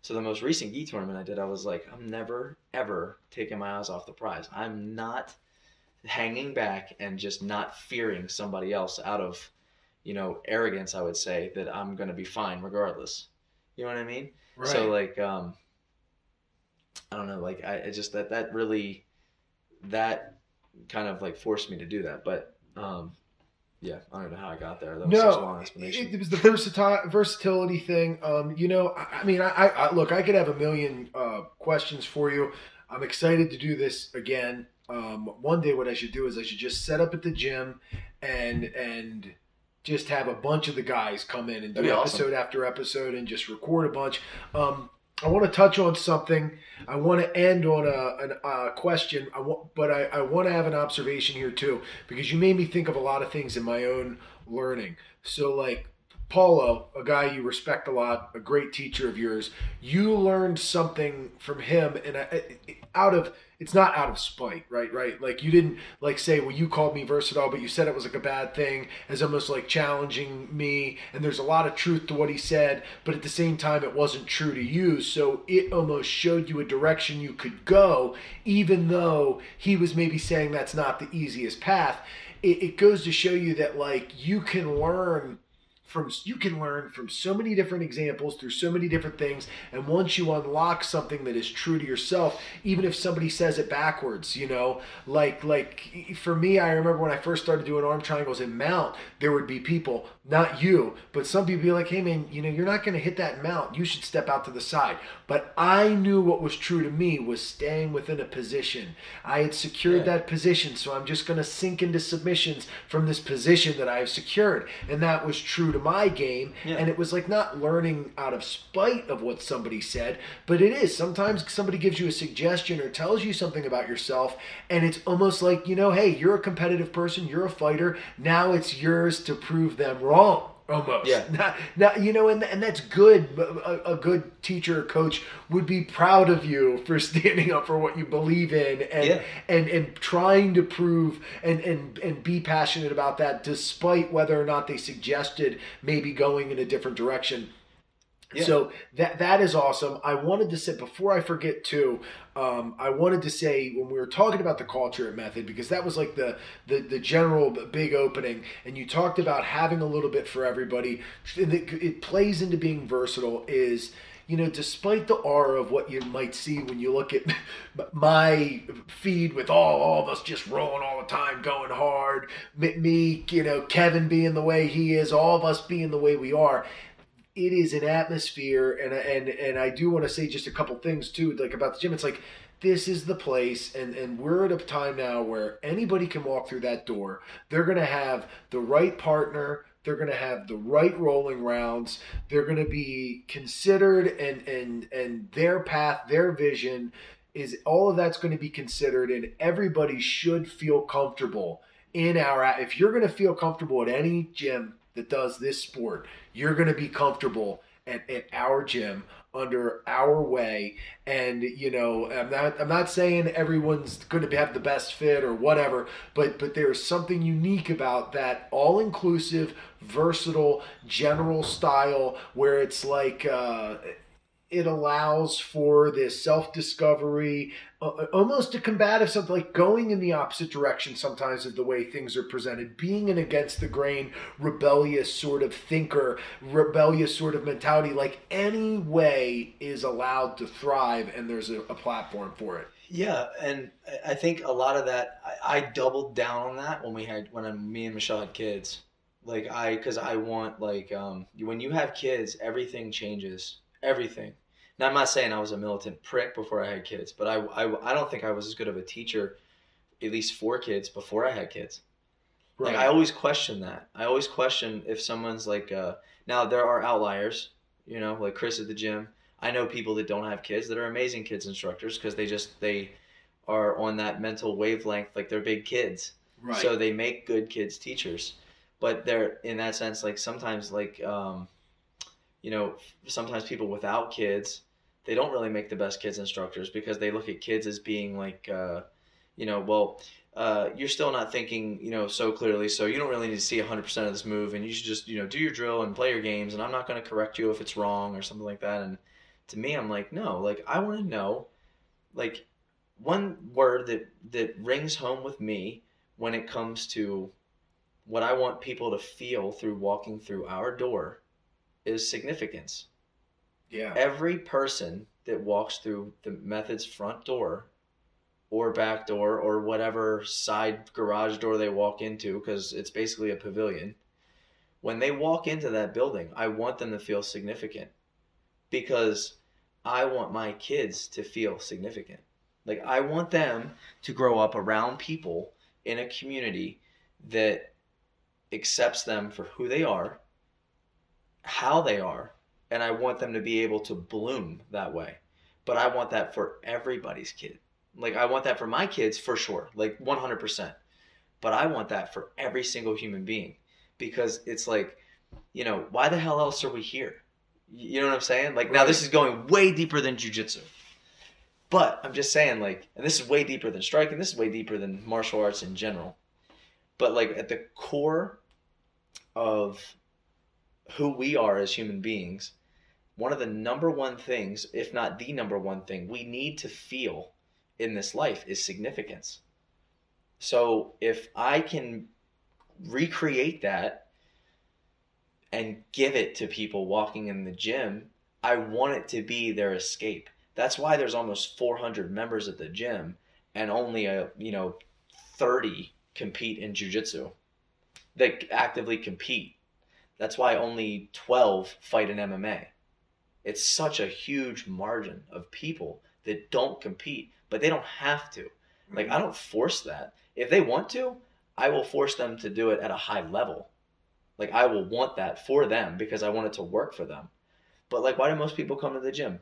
So the most recent gi tournament I did, I was like, I'm never, ever taking my eyes off the prize. I'm not hanging back and just not fearing somebody else out of, you know, arrogance, I would say, that I'm going to be fine regardless. You know what I mean? Right. So, like, um, I don't know, like, I, I just, that, that really, that kind of, like, forced me to do that. But, um, yeah, I don't know how I got there. That was no, such a long explanation. It, it was the versati- versatility thing. Um, you know, I, I mean, I, I look, I could have a million uh, questions for you. I'm excited to do this again. Um, one day what I should do is I should just set up at the gym and and just have a bunch of the guys come in and do episode awesome. after episode and just record a bunch. Um, I want to touch on something. I want to end on a, an, a question, I want, but I, I want to have an observation here too, because you made me think of a lot of things in my own learning. So, like, Paulo, a guy you respect a lot, a great teacher of yours, you learned something from him, and I, out of it's not out of spite, right? Right? Like, you didn't like say, well, you called me versatile, but you said it was like a bad thing, as almost like challenging me. And there's a lot of truth to what he said, but at the same time, it wasn't true to you. So it almost showed you a direction you could go, even though he was maybe saying that's not the easiest path. It, it goes to show you that, like, you can learn From, you can learn from so many different examples through so many different things. And once you unlock something that is true to yourself, even if somebody says it backwards, you know, like, like for me, I remember when I first started doing arm triangles in mount, there would be people, not you, but some people be like, hey man, you know, you're not going to hit that mount. You should step out to the side. But I knew what was true to me was staying within a position. I had secured yeah. that position. So I'm just going to sink into submissions from this position that I have secured. And that was true to my game. Yeah. And it was like not learning out of spite of what somebody said, but it is sometimes somebody gives you a suggestion or tells you something about yourself, and it's almost like, you know, hey, you're a competitive person, you're a fighter, now it's yours to prove them wrong. Almost. Yeah. Not, not, you know, and, and that's good. A, a good teacher or coach would be proud of you for standing up for what you believe in, and yeah. and, and trying to prove and, and, and be passionate about that, despite whether or not they suggested maybe going in a different direction. Yeah. So that that is awesome. I wanted to say, before I forget too, um, I wanted to say when we were talking about the culture at Method, because that was like the, the, the general big opening, and you talked about having a little bit for everybody. It, it plays into being versatile is, you know, despite the aura of what you might see when you look at my feed with all, all of us just rolling all the time, going hard, me, you know, Kevin being the way he is, all of us being the way we are. It is an atmosphere, and and and I do want to say just a couple things too, like about the gym. It's like, this is the place, and, and we're at a time now where anybody can walk through that door. They're going to have the right partner. They're going to have the right rolling rounds. They're going to be considered, and and and their path, their vision, is all of that's going to be considered, and everybody should feel comfortable in our – if you're going to feel comfortable at any gym that does this sport, you're going to be comfortable at, at our gym under our way. And, you know, I'm not, I'm not saying everyone's going to have the best fit or whatever, but, but there is something unique about that all-inclusive, versatile, general style where it's like, uh, it allows for this self-discovery, uh, almost a combative something, like going in the opposite direction sometimes of the way things are presented, being an against the grain, rebellious sort of thinker, rebellious sort of mentality. Like, any way is allowed to thrive, and there's a, a platform for it. Yeah, and I think a lot of that, I, I doubled down on that when we had, when I, me and Michelle had kids. Like, I, because I want, like, um, when you have kids, everything changes. Everything. Now, I'm not saying I was a militant prick before I had kids, but I, I, I don't think I was as good of a teacher, at least for kids, before I had kids. Right. Like, I always question that. I always question if someone's like, uh, now there are outliers, you know, like Chris at the gym. I know people that don't have kids that are amazing kids instructors, because they just, they are on that mental wavelength, like they're big kids. Right. So they make good kids teachers. But they're, in that sense, like sometimes like, um, you know, sometimes people without kids, they don't really make the best kids instructors, because they look at kids as being like, uh, you know, well, uh, you're still not thinking, you know, so clearly. So you don't really need to see one hundred percent of this move, and you should just, you know, do your drill and play your games. And I'm not going to correct you if it's wrong or something like that. And to me, I'm like, no, like, I want to know, like, one word that, that rings home with me when it comes to what I want people to feel through walking through our door is significance. Yeah. Every person that walks through the Method's front door or back door or whatever side garage door they walk into, because it's basically a pavilion, when they walk into that building, I want them to feel significant, because I want my kids to feel significant. Like, I want them to grow up around people in a community that accepts them for who they are, how they are, and I want them to be able to bloom that way. But I want that for everybody's kid. Like, I want that for my kids for sure, like one hundred percent. But I want that for every single human being, because it's like, you know, why the hell else are we here? You know what I'm saying? Like, now this is going way deeper than jiu-jitsu. But I'm just saying, like, and this is way deeper than striking. This is way deeper than martial arts in general. But, like, at the core of who we are as human beings, one of the number one things, if not the number one thing, we need to feel in this life is significance. So if I can recreate that and give it to people walking in the gym, I want it to be their escape. That's why there's almost four hundred members at the gym and only a, you know, thirty compete in jiu-jitsu. They actively compete. That's why only twelve fight in M M A. It's such a huge margin of people that don't compete, but they don't have to. Like, I don't force that. If they want to, I will force them to do it at a high level. Like, I will want that for them because I want it to work for them. But, like, why do most people come to the gym?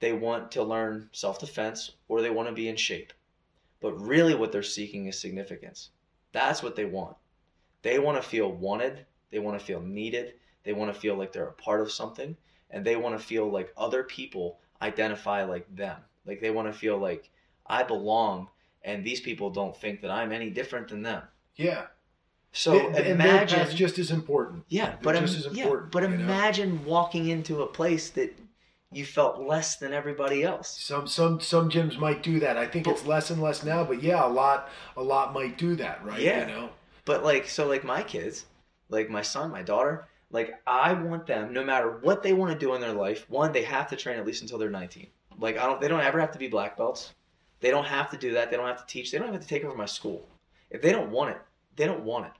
They want to learn self-defense or they want to be in shape. But really what they're seeking is significance. That's what they want. They want to feel wanted. They want to feel needed. They want to feel like they're a part of something. And they want to feel like other people identify like them. Like, they want to feel like I belong and these people don't think that I'm any different than them. Yeah. So it, imagine, and that's just as important. Yeah, but just as important, yeah, but imagine know? walking into a place that you felt less than everybody else. Some some some gyms might do that. I think but, it's less and less now, but yeah, a lot a lot might do that, right? Yeah. You know. But like so, like my kids, like my son, my daughter, like I want them, no matter what they want to do in their life. One, they have to train at least until they're nineteen. Like I don't, they don't ever have to be black belts. They don't have to do that. They don't have to teach. They don't have to take over my school. If they don't want it, they don't want it.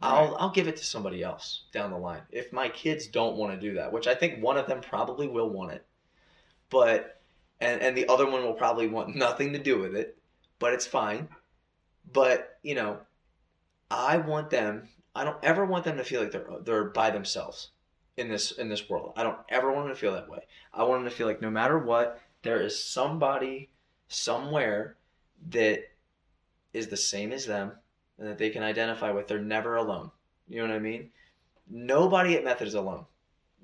I'll right. I'll give it to somebody else down the line. If my kids don't want to do that, which I think one of them probably will want it, but and, and the other one will probably want nothing to do with it, but it's fine. But, you know, I want them, I don't ever want them to feel like they're they're by themselves in this in this world. I don't ever want them to feel that way. I want them to feel like no matter what, there is somebody somewhere that is the same as them, and that they can identify with. They're never alone. You know what I mean? Nobody at Method is alone.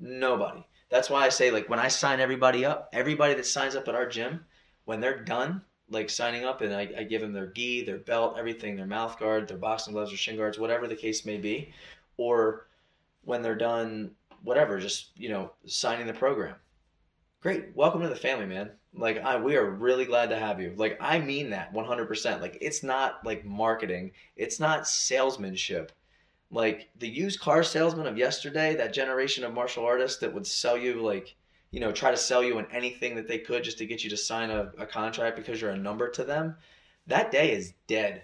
Nobody. That's why I say, like, when I sign everybody up, everybody that signs up at our gym, when they're done, like, signing up, and I, I give them their gi, their belt, everything, their mouth guard, their boxing gloves, or shin guards, whatever the case may be, or when they're done, whatever, just, you know, signing the program. Great. Welcome to the family, man. Like, I, we are really glad to have you. Like, I mean that one hundred percent. Like, it's not, like, marketing. It's not salesmanship. Like, the used car salesman of yesterday, that generation of martial artists that would sell you, like, you know, try to sell you in anything that they could just to get you to sign a, a contract because you're a number to them, that day is dead.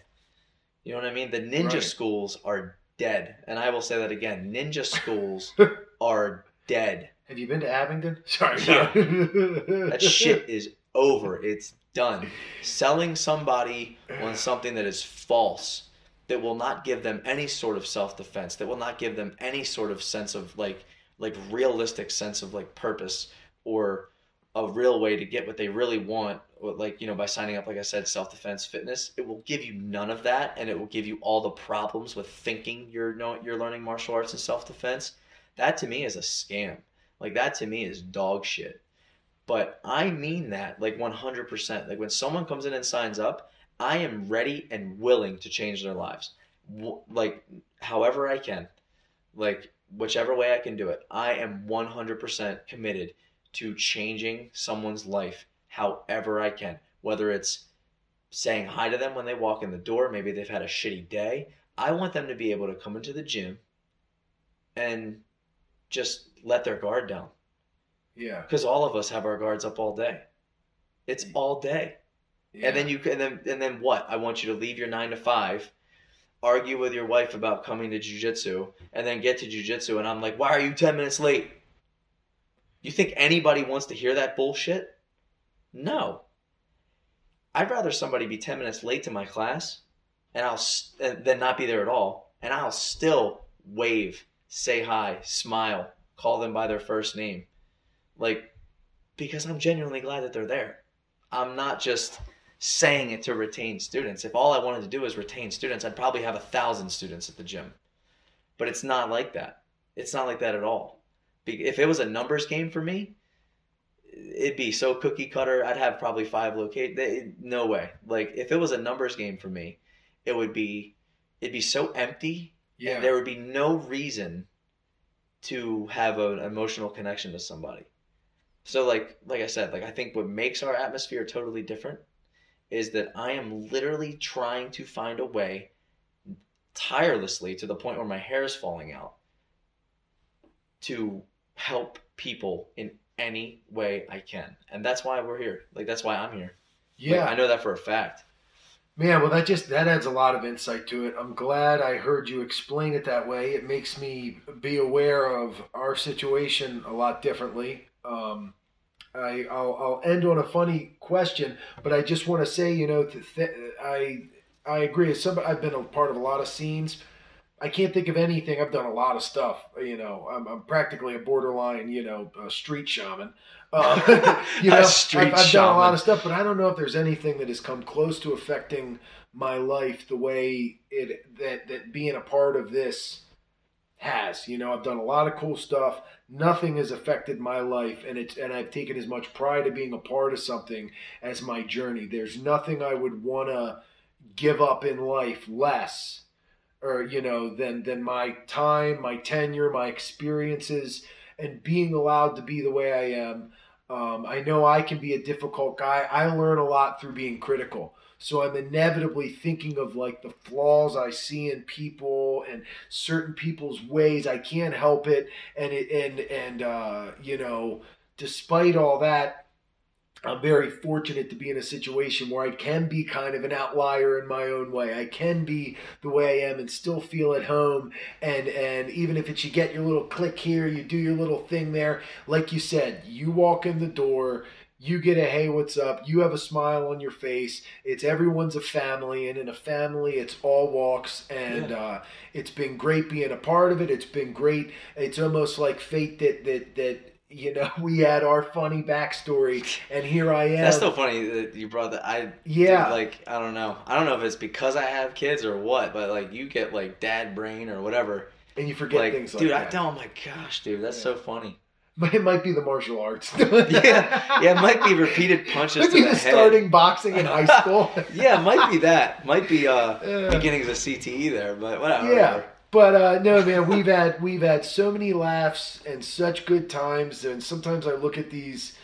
You know what I mean? The ninja right. schools are dead. And I will say that again. Ninja schools are dead. Have you been to Abingdon? Sorry. Yeah. That shit is over. It's done. Selling somebody on something that is false, that will not give them any sort of self-defense, that will not give them any sort of sense of like, like realistic sense of like purpose or a real way to get what they really want. Like, you know, by signing up, like I said, self-defense fitness, it will give you none of that. And it will give you all the problems with thinking you're, you're learning martial arts and self-defense. That to me is a scam. Like, that to me is dog shit. But I mean that, like, one hundred percent. Like, when someone comes in and signs up, I am ready and willing to change their lives. Like, however I can. Like, whichever way I can do it. I am one hundred percent committed to changing someone's life however I can. Whether it's saying hi to them when they walk in the door. Maybe they've had a shitty day. I want them to be able to come into the gym and just let their guard down. Yeah. Because all of us have our guards up all day. It's all day. Yeah. And then you and then and then what? I want you to leave your nine to five, argue with your wife about coming to jiu-jitsu, and then get to jiu-jitsu and I'm like, why are you ten minutes late? You think anybody wants to hear that bullshit? No. I'd rather somebody be ten minutes late to my class and I'll st- than not be there at all, and I'll still wave, say hi, smile, call them by their first name. Like, because I'm genuinely glad that they're there. I'm not just saying it to retain students. If all I wanted to do is retain students, I'd probably have a thousand students at the gym. But it's not like that. It's not like that at all. If it was a numbers game for me, it'd be so cookie cutter. I'd have probably five locations. No way. Like, if it was a numbers game for me, it would be, it'd be so empty. Yeah. And there would be no reason to have an emotional connection to somebody. So like, like I said, like, I think what makes our atmosphere totally different is that I am literally trying to find a way tirelessly, to the point where my hair is falling out, to help people in any way I can. And that's why we're here. Like, that's why I'm here. Yeah. Like, I know that for a fact. Man, well, that just, that adds a lot of insight to it. I'm glad I heard you explain it that way. It makes me be aware of our situation a lot differently. Um, I, I'll, I'll end on a funny question, but I just want to say, you know, to th- I, I agree. As somebody, I've been a part of a lot of scenes. I can't think of anything. I've done a lot of stuff. You know, I'm, I'm practically a borderline, you know, uh, street shaman. Uh, you know, street I've, I've shaman. done a lot of stuff, but I don't know if there's anything that has come close to affecting my life the way it, that, that being a part of this has. You know, I've done a lot of cool stuff. Nothing has affected my life, and it's, and I've taken as much pride in being a part of something as my journey. There's nothing I would want to give up in life less, or, you know, than, than my time, my tenure, my experiences, and being allowed to be the way I am. Um, I know I can be a difficult guy. I learn a lot through being critical. So I'm inevitably thinking of, like, the flaws I see in people and certain people's ways. I can't help it. And, it, and, and uh, you know, despite all that, I'm very fortunate to be in a situation where I can be kind of an outlier in my own way. I can be the way I am and still feel at home. And, and even if it's, you get your little click here, you do your little thing there. Like you said, you walk in the door, you get a, hey, what's up? You have a smile on your face. It's, everyone's a family, and in a family, it's all walks. And yeah. uh, it's been great being a part of it. It's been great. It's almost like fate that, that, that, you know, we had our funny backstory, and here I am. That's so funny that you brought that. I yeah, dude, like, I don't know. I don't know if it's because I have kids or what, but like, you get like dad brain or whatever, and you forget like, things like dude, that. Dude, I don't. I'm like, gosh, dude, that's yeah. so funny. It might be the martial arts. yeah, yeah, it might be repeated punches. Might to be the, the head. Starting boxing in high school. yeah, it might be that. Might be uh, yeah. beginnings of C T E there, but whatever. Yeah. Whatever. But uh, no, man, we've had we've had so many laughs and such good times. And sometimes I look at these,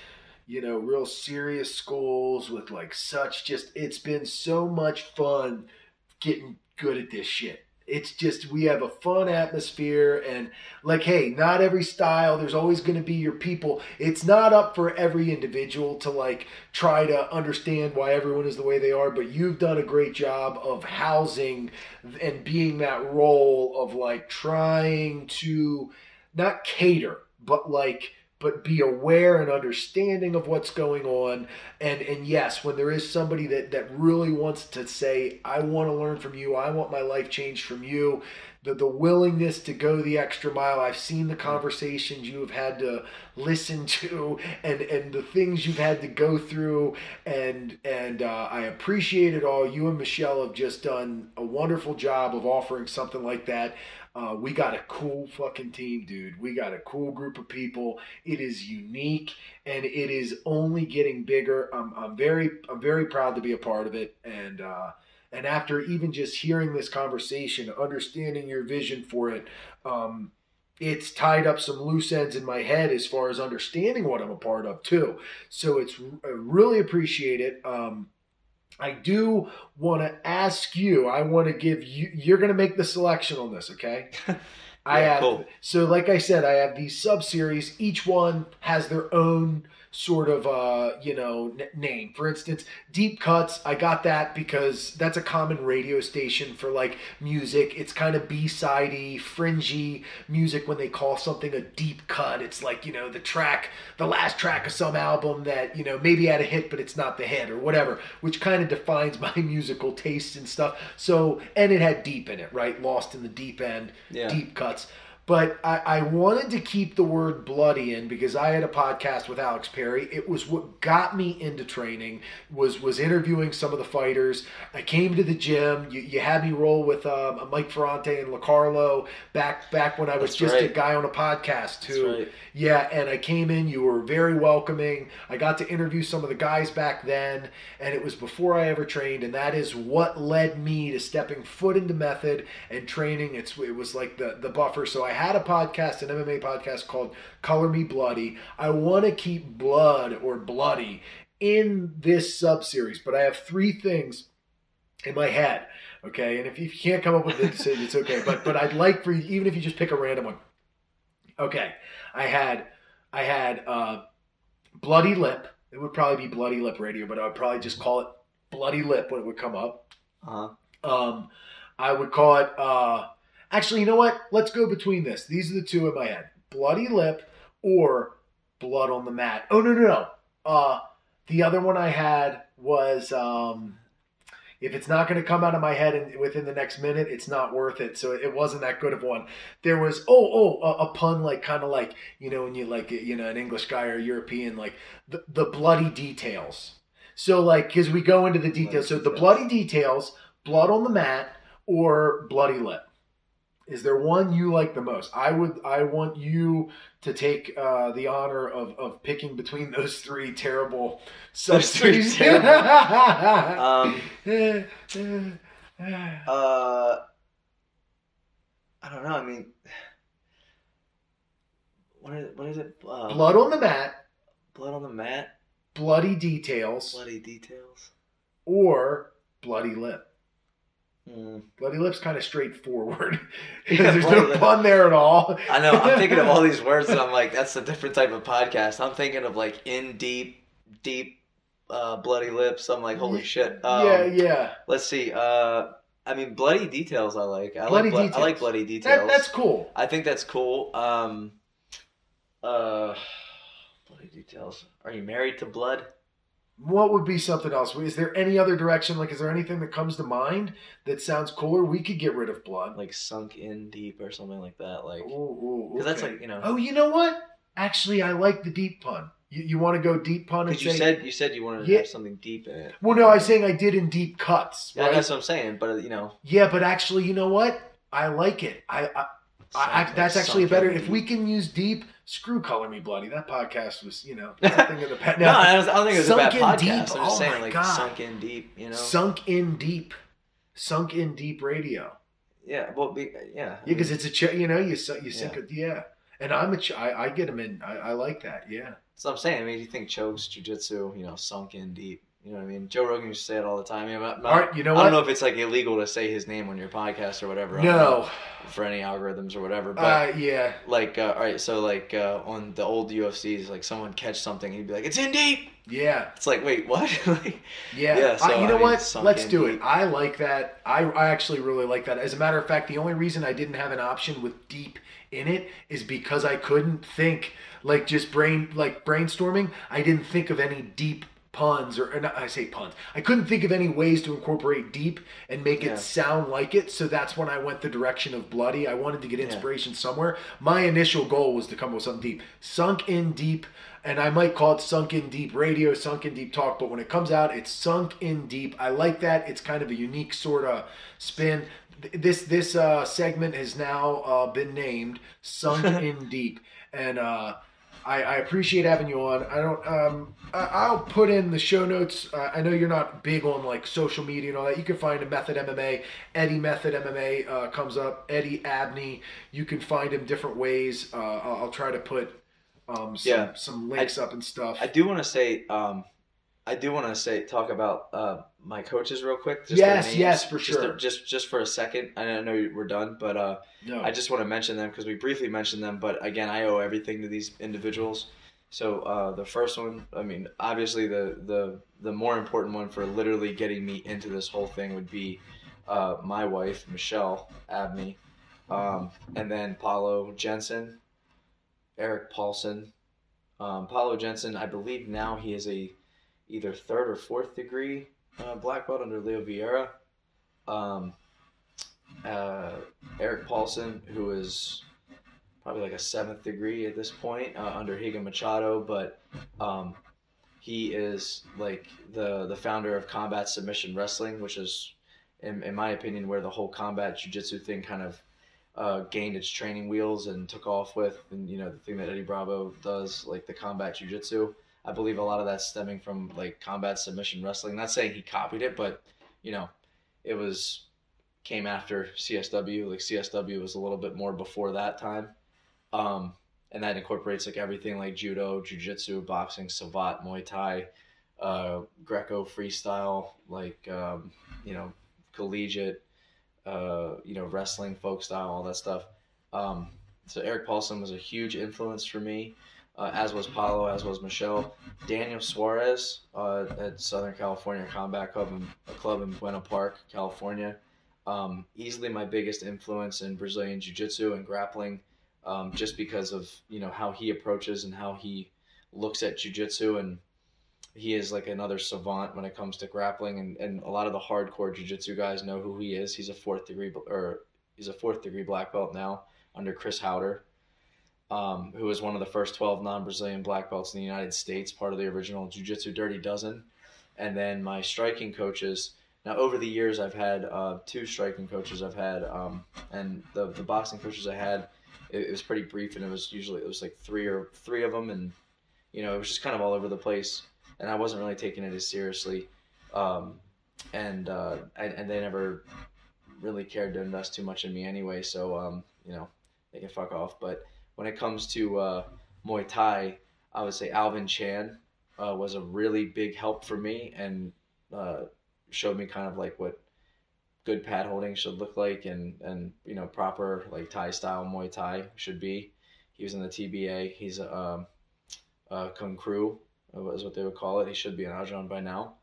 you know, real serious schools with like such just, it's been so much fun getting good at this shit. It's just, we have a fun atmosphere, and like, hey, not every style, there's always going to be your people. It's not up for every individual to like try to understand why everyone is the way they are, but you've done a great job of housing and being that role of like trying to not cater, but like, but be aware and understanding of what's going on. And, and yes, when there is somebody that, that really wants to say, I want to learn from you, I want my life changed from you, the, the willingness to go the extra mile. I've seen the conversations you have had to listen to, and, and the things you've had to go through. And, and uh, I appreciate it all. You and Michelle have just done a wonderful job of offering something like that. Uh, we got a cool fucking team, dude. We got a cool group of people. It is unique, and it is only getting bigger. I'm, I'm very, I'm very proud to be a part of it. And, uh, and after even just hearing this conversation, understanding your vision for it, um, it's tied up some loose ends in my head as far as understanding what I'm a part of too. So it's, I really appreciate it. Um, I do want to ask you, I want to give you, you're going to make the selection on this, okay? yeah, I have, cool. So like I said, I have these sub-series. Each one has their own sort of, uh, you know, n- name. For instance, Deep Cuts, I got that because that's a common radio station for like music. It's kind of B-sidey, fringy music. When they call something a deep cut, it's like, you know, the track, the last track of some album that, you know, maybe had a hit, but it's not the hit or whatever, which kind of defines my musical tastes and stuff. So, and it had deep in it, right? Lost in the Deep End, yeah. Deep Cuts. But I, I wanted to keep the word bloody in because I had a podcast with Alex Perry. It was what got me into training, was was interviewing some of the fighters. I came to the gym. You, you had me roll with um, Mike Ferrante and LaCarlo back back when I was That's just right. a guy on a podcast too. That's right. Yeah, and I came in. You were very welcoming. I got to interview some of the guys back then, and it was before I ever trained, and that is what led me to stepping foot into Method and training. It's It was like the, the buffer. So I I had a podcast, an M M A podcast called Color Me Bloody. I want to keep blood or bloody in this sub-series, but I have three things in my head, okay? And if you can't come up with it, it's okay. But but I'd like for you, even if you just pick a random one. Okay, I had, I had uh, Bloody Lip. It would probably be Bloody Lip Radio, but I would probably just call it Bloody Lip when it would come up. Uh-huh. Um, I would call it... Uh, Actually, you know what? Let's go between this. These are the two in my head. Bloody Lip or Blood on the Mat. Oh, no, no, no. Uh, the other one I had was, um, if it's not going to come out of my head in, within the next minute, it's not worth it. So it wasn't that good of one. There was, oh, oh, a, a pun, like kind of like, you know, when you like, you know, an English guy or European, like the, the bloody details. So like, because we go into the details. So the bloody details, Blood on the Mat or Bloody Lip. Is there one you like the most? I would. I want you to take uh, the honor of, of picking between those three terrible substitutes. um, uh, I don't know. I mean, what is it? What is it? Uh, Blood on the Mat. Blood on the Mat. Bloody Details. Bloody Details. Or Bloody Lip. Mm. Bloody Lip's kind of straightforward. There's no lip. Pun there at all. I know. I'm thinking of all these words, and I'm like, that's a different type of podcast. I'm thinking of like in deep, deep, uh, bloody lips. I'm like, holy shit. Um, yeah, yeah. Let's see. Uh, I mean, bloody details. I like. I bloody like. Blo- details. I like bloody details. That, that's cool. I think that's cool. Um, uh, bloody details. Are you married to blood? What would be something else? Is there any other direction? Like, is there anything that comes to mind that sounds cooler? We could get rid of blood. Like Sunk In Deep or something like that. Like, because okay. That's like, you know. Oh, you know what? Actually, I like the deep pun. You, you want to go deep pun? Because you say, said you said you wanted to yeah. have something deep in it. Well, no, I was saying I did in deep cuts. Right? Yeah, that's what I'm saying. But you know. Yeah, but actually, you know what? I like it. I, I, I, I that's actually a better. If we can use deep. Screw Color Me Bloody. That podcast was, you know, nothing of the past. No, I don't think it was a bad podcast. Deep. I'm just oh saying, like, God. Sunk In Deep, you know? Sunk In Deep. Sunk In Deep Radio. Yeah, well, be, yeah. Yeah, because it's a, ch- you know, you, you sink yeah. a, yeah. And I'm a, ch- I, I get them in, I, I like that, yeah. That's what I'm saying. I mean, you think chokes, jiu-jitsu, you know, sunk in deep. You know what I mean? Joe Rogan used to say it all the time. You know, not, all right, you know what? I don't know if it's like illegal to say his name on your podcast or whatever. No. For any algorithms or whatever. But uh, yeah. Like, uh, all right, so like uh, on the old U F Cs, like someone catch something and he'd be like, it's in deep. Yeah. It's like, wait, what? like, yeah. yeah so, I, you know I mean, what? Let's do deep. It. I like that. I, I actually really like that. As a matter of fact, the only reason I didn't have an option with deep in it is because I couldn't think, like just brain, like brainstorming. I didn't think of any deep puns or, or not, I say puns. I couldn't think of any ways to incorporate deep and make yeah. it sound like it. So that's when I went the direction of bloody. I wanted to get inspiration yeah. somewhere. My initial goal was to come up with something deep, sunk in deep. And I might call it Sunk In Deep Radio, Sunk In Deep Talk, but when it comes out, it's Sunk In Deep. I like that. It's kind of a unique sort of spin. This this uh, segment has now uh, been named Sunk In Deep. And, uh, I, I appreciate having you on. I don't. Um, I, I'll put in the show notes. Uh, I know you're not big on like social media and all that. You can find a Method M M A, Eddie Method M M A uh, comes up. Eddie Abney. You can find him different ways. Uh, I'll, I'll try to put um, some, yeah. some links I, up and stuff. I do want to say. Um, I do want to say talk about uh, my coaches real quick. Just yes, their names, yes, for sure. Just, their, just just for a second. I know we're done, but uh, no. I just want to mention them because we briefly mentioned them. But again, I owe everything to these individuals. So uh, the first one, I mean, obviously the, the the more important one for literally getting me into this whole thing would be uh, my wife, Michelle Abney, um, and then Paulo Jensen, Eric Paulson. Um, Paulo Jensen, I believe now he is a either third or fourth degree uh, black belt under Leo Vieira. Um, uh, Eric Paulson, who is probably like a seventh degree at this point uh, under Higa Machado, but um, he is like the the founder of Combat Submission Wrestling, which is, in, in my opinion, where the whole combat jiu-jitsu thing kind of uh, gained its training wheels and took off with, and you know, the thing that Eddie Bravo does, like the combat jiu-jitsu. I believe a lot of that's stemming from like Combat Submission Wrestling. Not saying he copied it, but you know, it was came after C S W. Like C S W was a little bit more before that time. Um, and that incorporates like everything like judo, jiu-jitsu, boxing, savate, Muay Thai, uh, Greco freestyle, like, um, you know, collegiate, uh, you know, wrestling, folk style, all that stuff. Um, so Eric Paulson was a huge influence for me, uh, as was Paulo, as was Michelle. Daniel Suarez uh, at Southern California Combat Club in, a club in Buena Park, California. Um, easily my biggest influence in Brazilian Jiu-Jitsu and grappling, um, just because of, you know, how he approaches and how he looks at Jiu-Jitsu, and he is like another savant when it comes to grappling, and, and a lot of the hardcore Jiu-Jitsu guys know who he is. He's a fourth degree or he's a fourth degree black belt now under Chris Howder, um, who was one of the first twelve non-Brazilian black belts in the United States, part of the original Jiu-Jitsu Dirty Dozen. And then my striking coaches. Now, over the years, I've had uh, two striking coaches I've had, um, and the the boxing coaches I had, it, it was pretty brief, and it was usually, it was like three or three of them, and, you know, it was just kind of all over the place, and I wasn't really taking it as seriously, um, and, uh, I, and they never really cared to invest too much in me anyway, so, um, you know, they can fuck off. But when it comes to uh, Muay Thai, I would say Alvin Chan uh, was a really big help for me, and uh, showed me kind of like what good pad holding should look like, and, and, you know, proper like Thai style Muay Thai should be. He was in the T B A. He's a, um, a Kung Crew is what they would call it. He should be an Ajahn by now.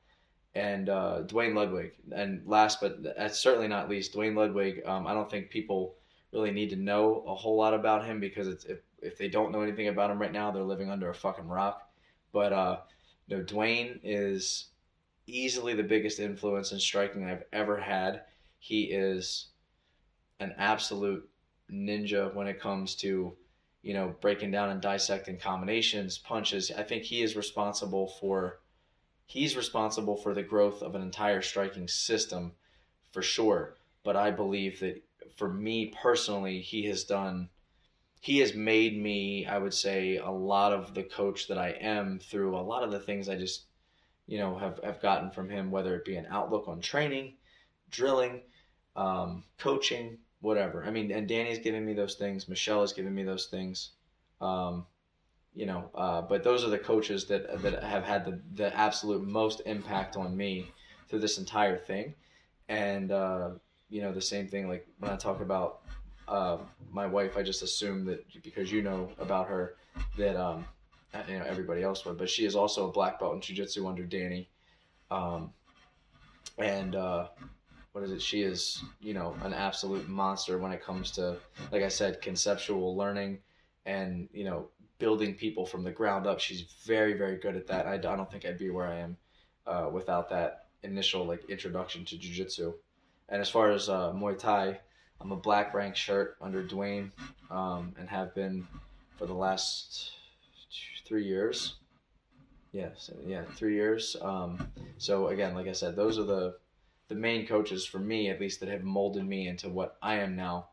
And uh, Duane Ludwig. And last, but certainly not least, Duane Ludwig. Um, I don't think people really need to know a whole lot about him, because it's, if, if they don't know anything about him right now, they're living under a fucking rock. But uh, you know, Duane is easily the biggest influence in striking I've ever had. He is an absolute ninja when it comes to, you know, breaking down and dissecting combinations, punches. I think he is responsible for, he's responsible for the growth of an entire striking system for sure. But I believe that for me personally, he has done, he has made me, I would say, a lot of the coach that I am through a lot of the things I just, you know, have, have gotten from him, whether it be an outlook on training, drilling, um, coaching, whatever. I mean, and Danny's given me those things. Michelle has given me those things. Um, you know, uh, but those are the coaches that, that have had the, the absolute most impact on me through this entire thing. And, uh, you know, the same thing, like when I talk about uh, my wife, I just assume that because you know about her that, um, you know, everybody else would, but she is also a black belt in jiu-jitsu under Danny. Um, and, uh, what is it? She is, you know, an absolute monster when it comes to, like I said, conceptual learning and, you know, building people from the ground up. She's very, very good at that. I, I don't think I'd be where I am, uh, without that initial like introduction to jiu-jitsu. And as far as, uh, Muay Thai, I'm a black rank shirt under Duane, um, and have been for the last three years. Yeah. So, yeah. Three years. Um, so again, like I said, those are the, the main coaches for me, at least, that have molded me into what I am now.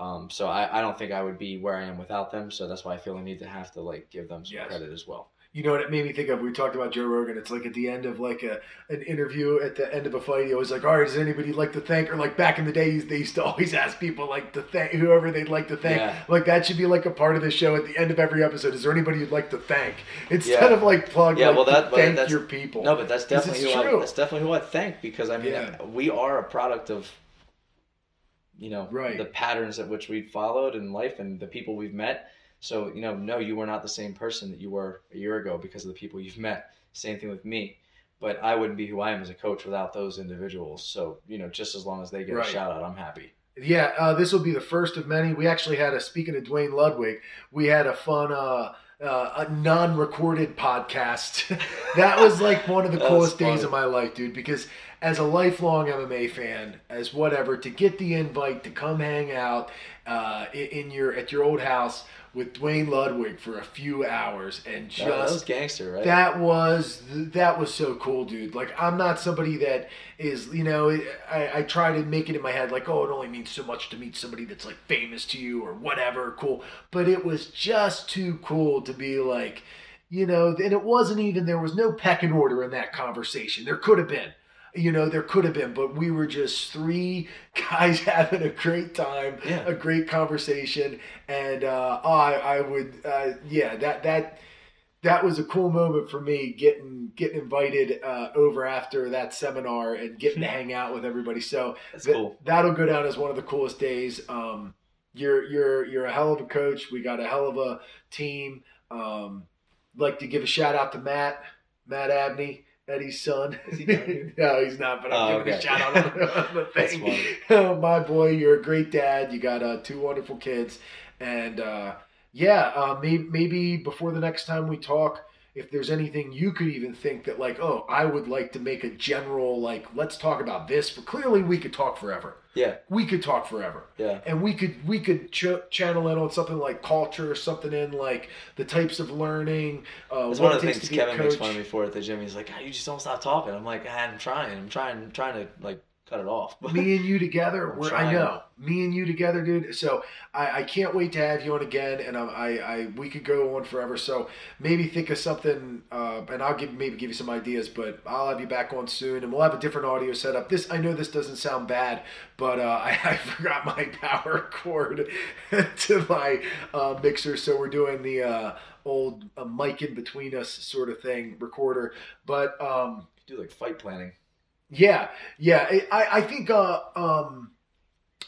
Um, so I, I don't think I would be where I am without them. So that's why I feel I need to have to like give them some yes. credit as well. You know what it made me think of? We talked about Joe Rogan. It's like at the end of like a an interview, at the end of a fight, he always like, all right, does anybody like to thank? Or like back in the day, they used to always ask people like to thank whoever they'd like to thank. Yeah. Like that should be like a part of the show at the end of every episode. Is there anybody you'd like to thank? Instead yeah. of like plug, yeah, like, well, that, thank that's, your people. No, but that's definitely who I, that's definitely who I thank, because I mean, yeah. we are a product of, you know, right. the patterns at which we've followed in life and the people we've met. So, you know, no, you were not the same person that you were a year ago because of the people you've met. Same thing with me. But I wouldn't be who I am as a coach without those individuals. So, you know, just as long as they get right. a shout out, I'm happy. Yeah, uh, this will be the first of many. We actually had a, speaking of Duane Ludwig, we had a fun uh, uh, a non-recorded podcast. That was like one of the coolest days of my life, dude, because as a lifelong M M A fan, as whatever, to get the invite to come hang out uh, in your at your old house with Duane Ludwig for a few hours and just that was gangster, right? That was that was so cool, dude. Like, I'm not somebody that is, you know, I, I try to make it in my head like, oh, it only means so much to meet somebody that's like famous to you or whatever, cool. But it was just too cool to be like, you know, and it wasn't even there was no pecking order in that conversation. There could have been. You know, there could have been, but we were just three guys having a great time, yeah. a great conversation, and uh, I, I would, uh, yeah, that that that was a cool moment for me, getting getting invited uh, over after that seminar and getting to hang out with everybody. So th- cool. that'll go down as one of the coolest days. Um, you're you're you're a hell of a coach. We got a hell of a team. Um, like to give a shout out to Matt Matt Abney. Eddie's son. Is he down here? No, he's not, but I'm oh, giving okay. a shout out on the thing. Oh, my boy, you're a great dad. You got uh, two wonderful kids. And uh, yeah, uh, maybe, maybe before the next time we talk, if there's anything you could even think that like, oh, I would like to make a general, like, let's talk about this. But clearly we could talk forever. Yeah. We could talk forever. Yeah. And we could, we could ch- channel in on something like culture or something in like the types of learning. Uh, That's one of the things Kevin makes fun of me for at the gym. He's like, oh, you just don't stop talking. I'm like, ah, I'm trying. I'm trying, I'm trying to like cut it off. Me and you together. We're, I know. Me and you together, dude. So I, I can't wait to have you on again, and I, I, I, we could go on forever. So maybe think of something, uh, and I'll give maybe give you some ideas. But I'll have you back on soon, and we'll have a different audio setup. This I know this doesn't sound bad, but uh, I, I forgot my power cord to my uh, mixer, so we're doing the uh, old uh, mic in between us sort of thing recorder. But um, do like fight planning. Yeah, yeah. I, I think. Uh, um,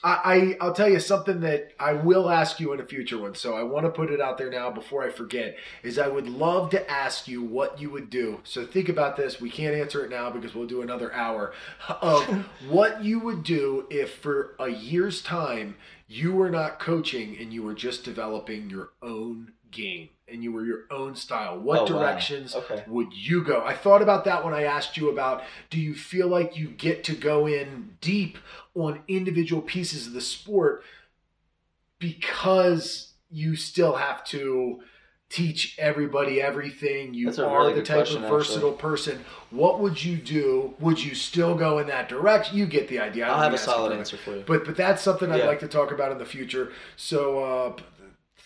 I, I'll tell you something that I will ask you in a future one, so I want to put it out there now before I forget, is I would love to ask you what you would do. So think about this. We can't answer it now because we'll do another hour of what you would do if for a year's time you were not coaching and you were just developing your own game and you were your own style. What oh, directions wow. okay. would you go? I thought about that when I asked you about, do you feel like you get to go in deep on individual pieces of the sport because you still have to teach everybody everything? You are really the type question, of versatile actually. person. What would you do? Would you still go in that direction? You get the idea. I I'll have a solid answer for you. But, but that's something I'd yeah. like to talk about in the future. So, uh,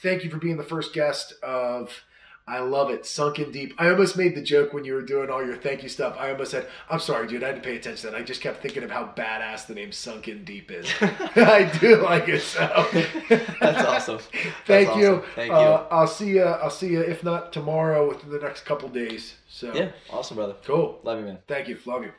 thank you for being the first guest of I Love It, Sunk In Deep. I almost made the joke when you were doing all your thank you stuff. I almost said, I'm sorry, dude, I didn't pay attention to that. I just kept thinking of how badass the name Sunk In Deep is. I do like it, so. That's awesome. Thank That's you. Awesome. Thank you. Uh, I'll see you, I'll see you, if not tomorrow, within the next couple days. So. Yeah, awesome, brother. Cool. Love you, man. Thank you. Love you.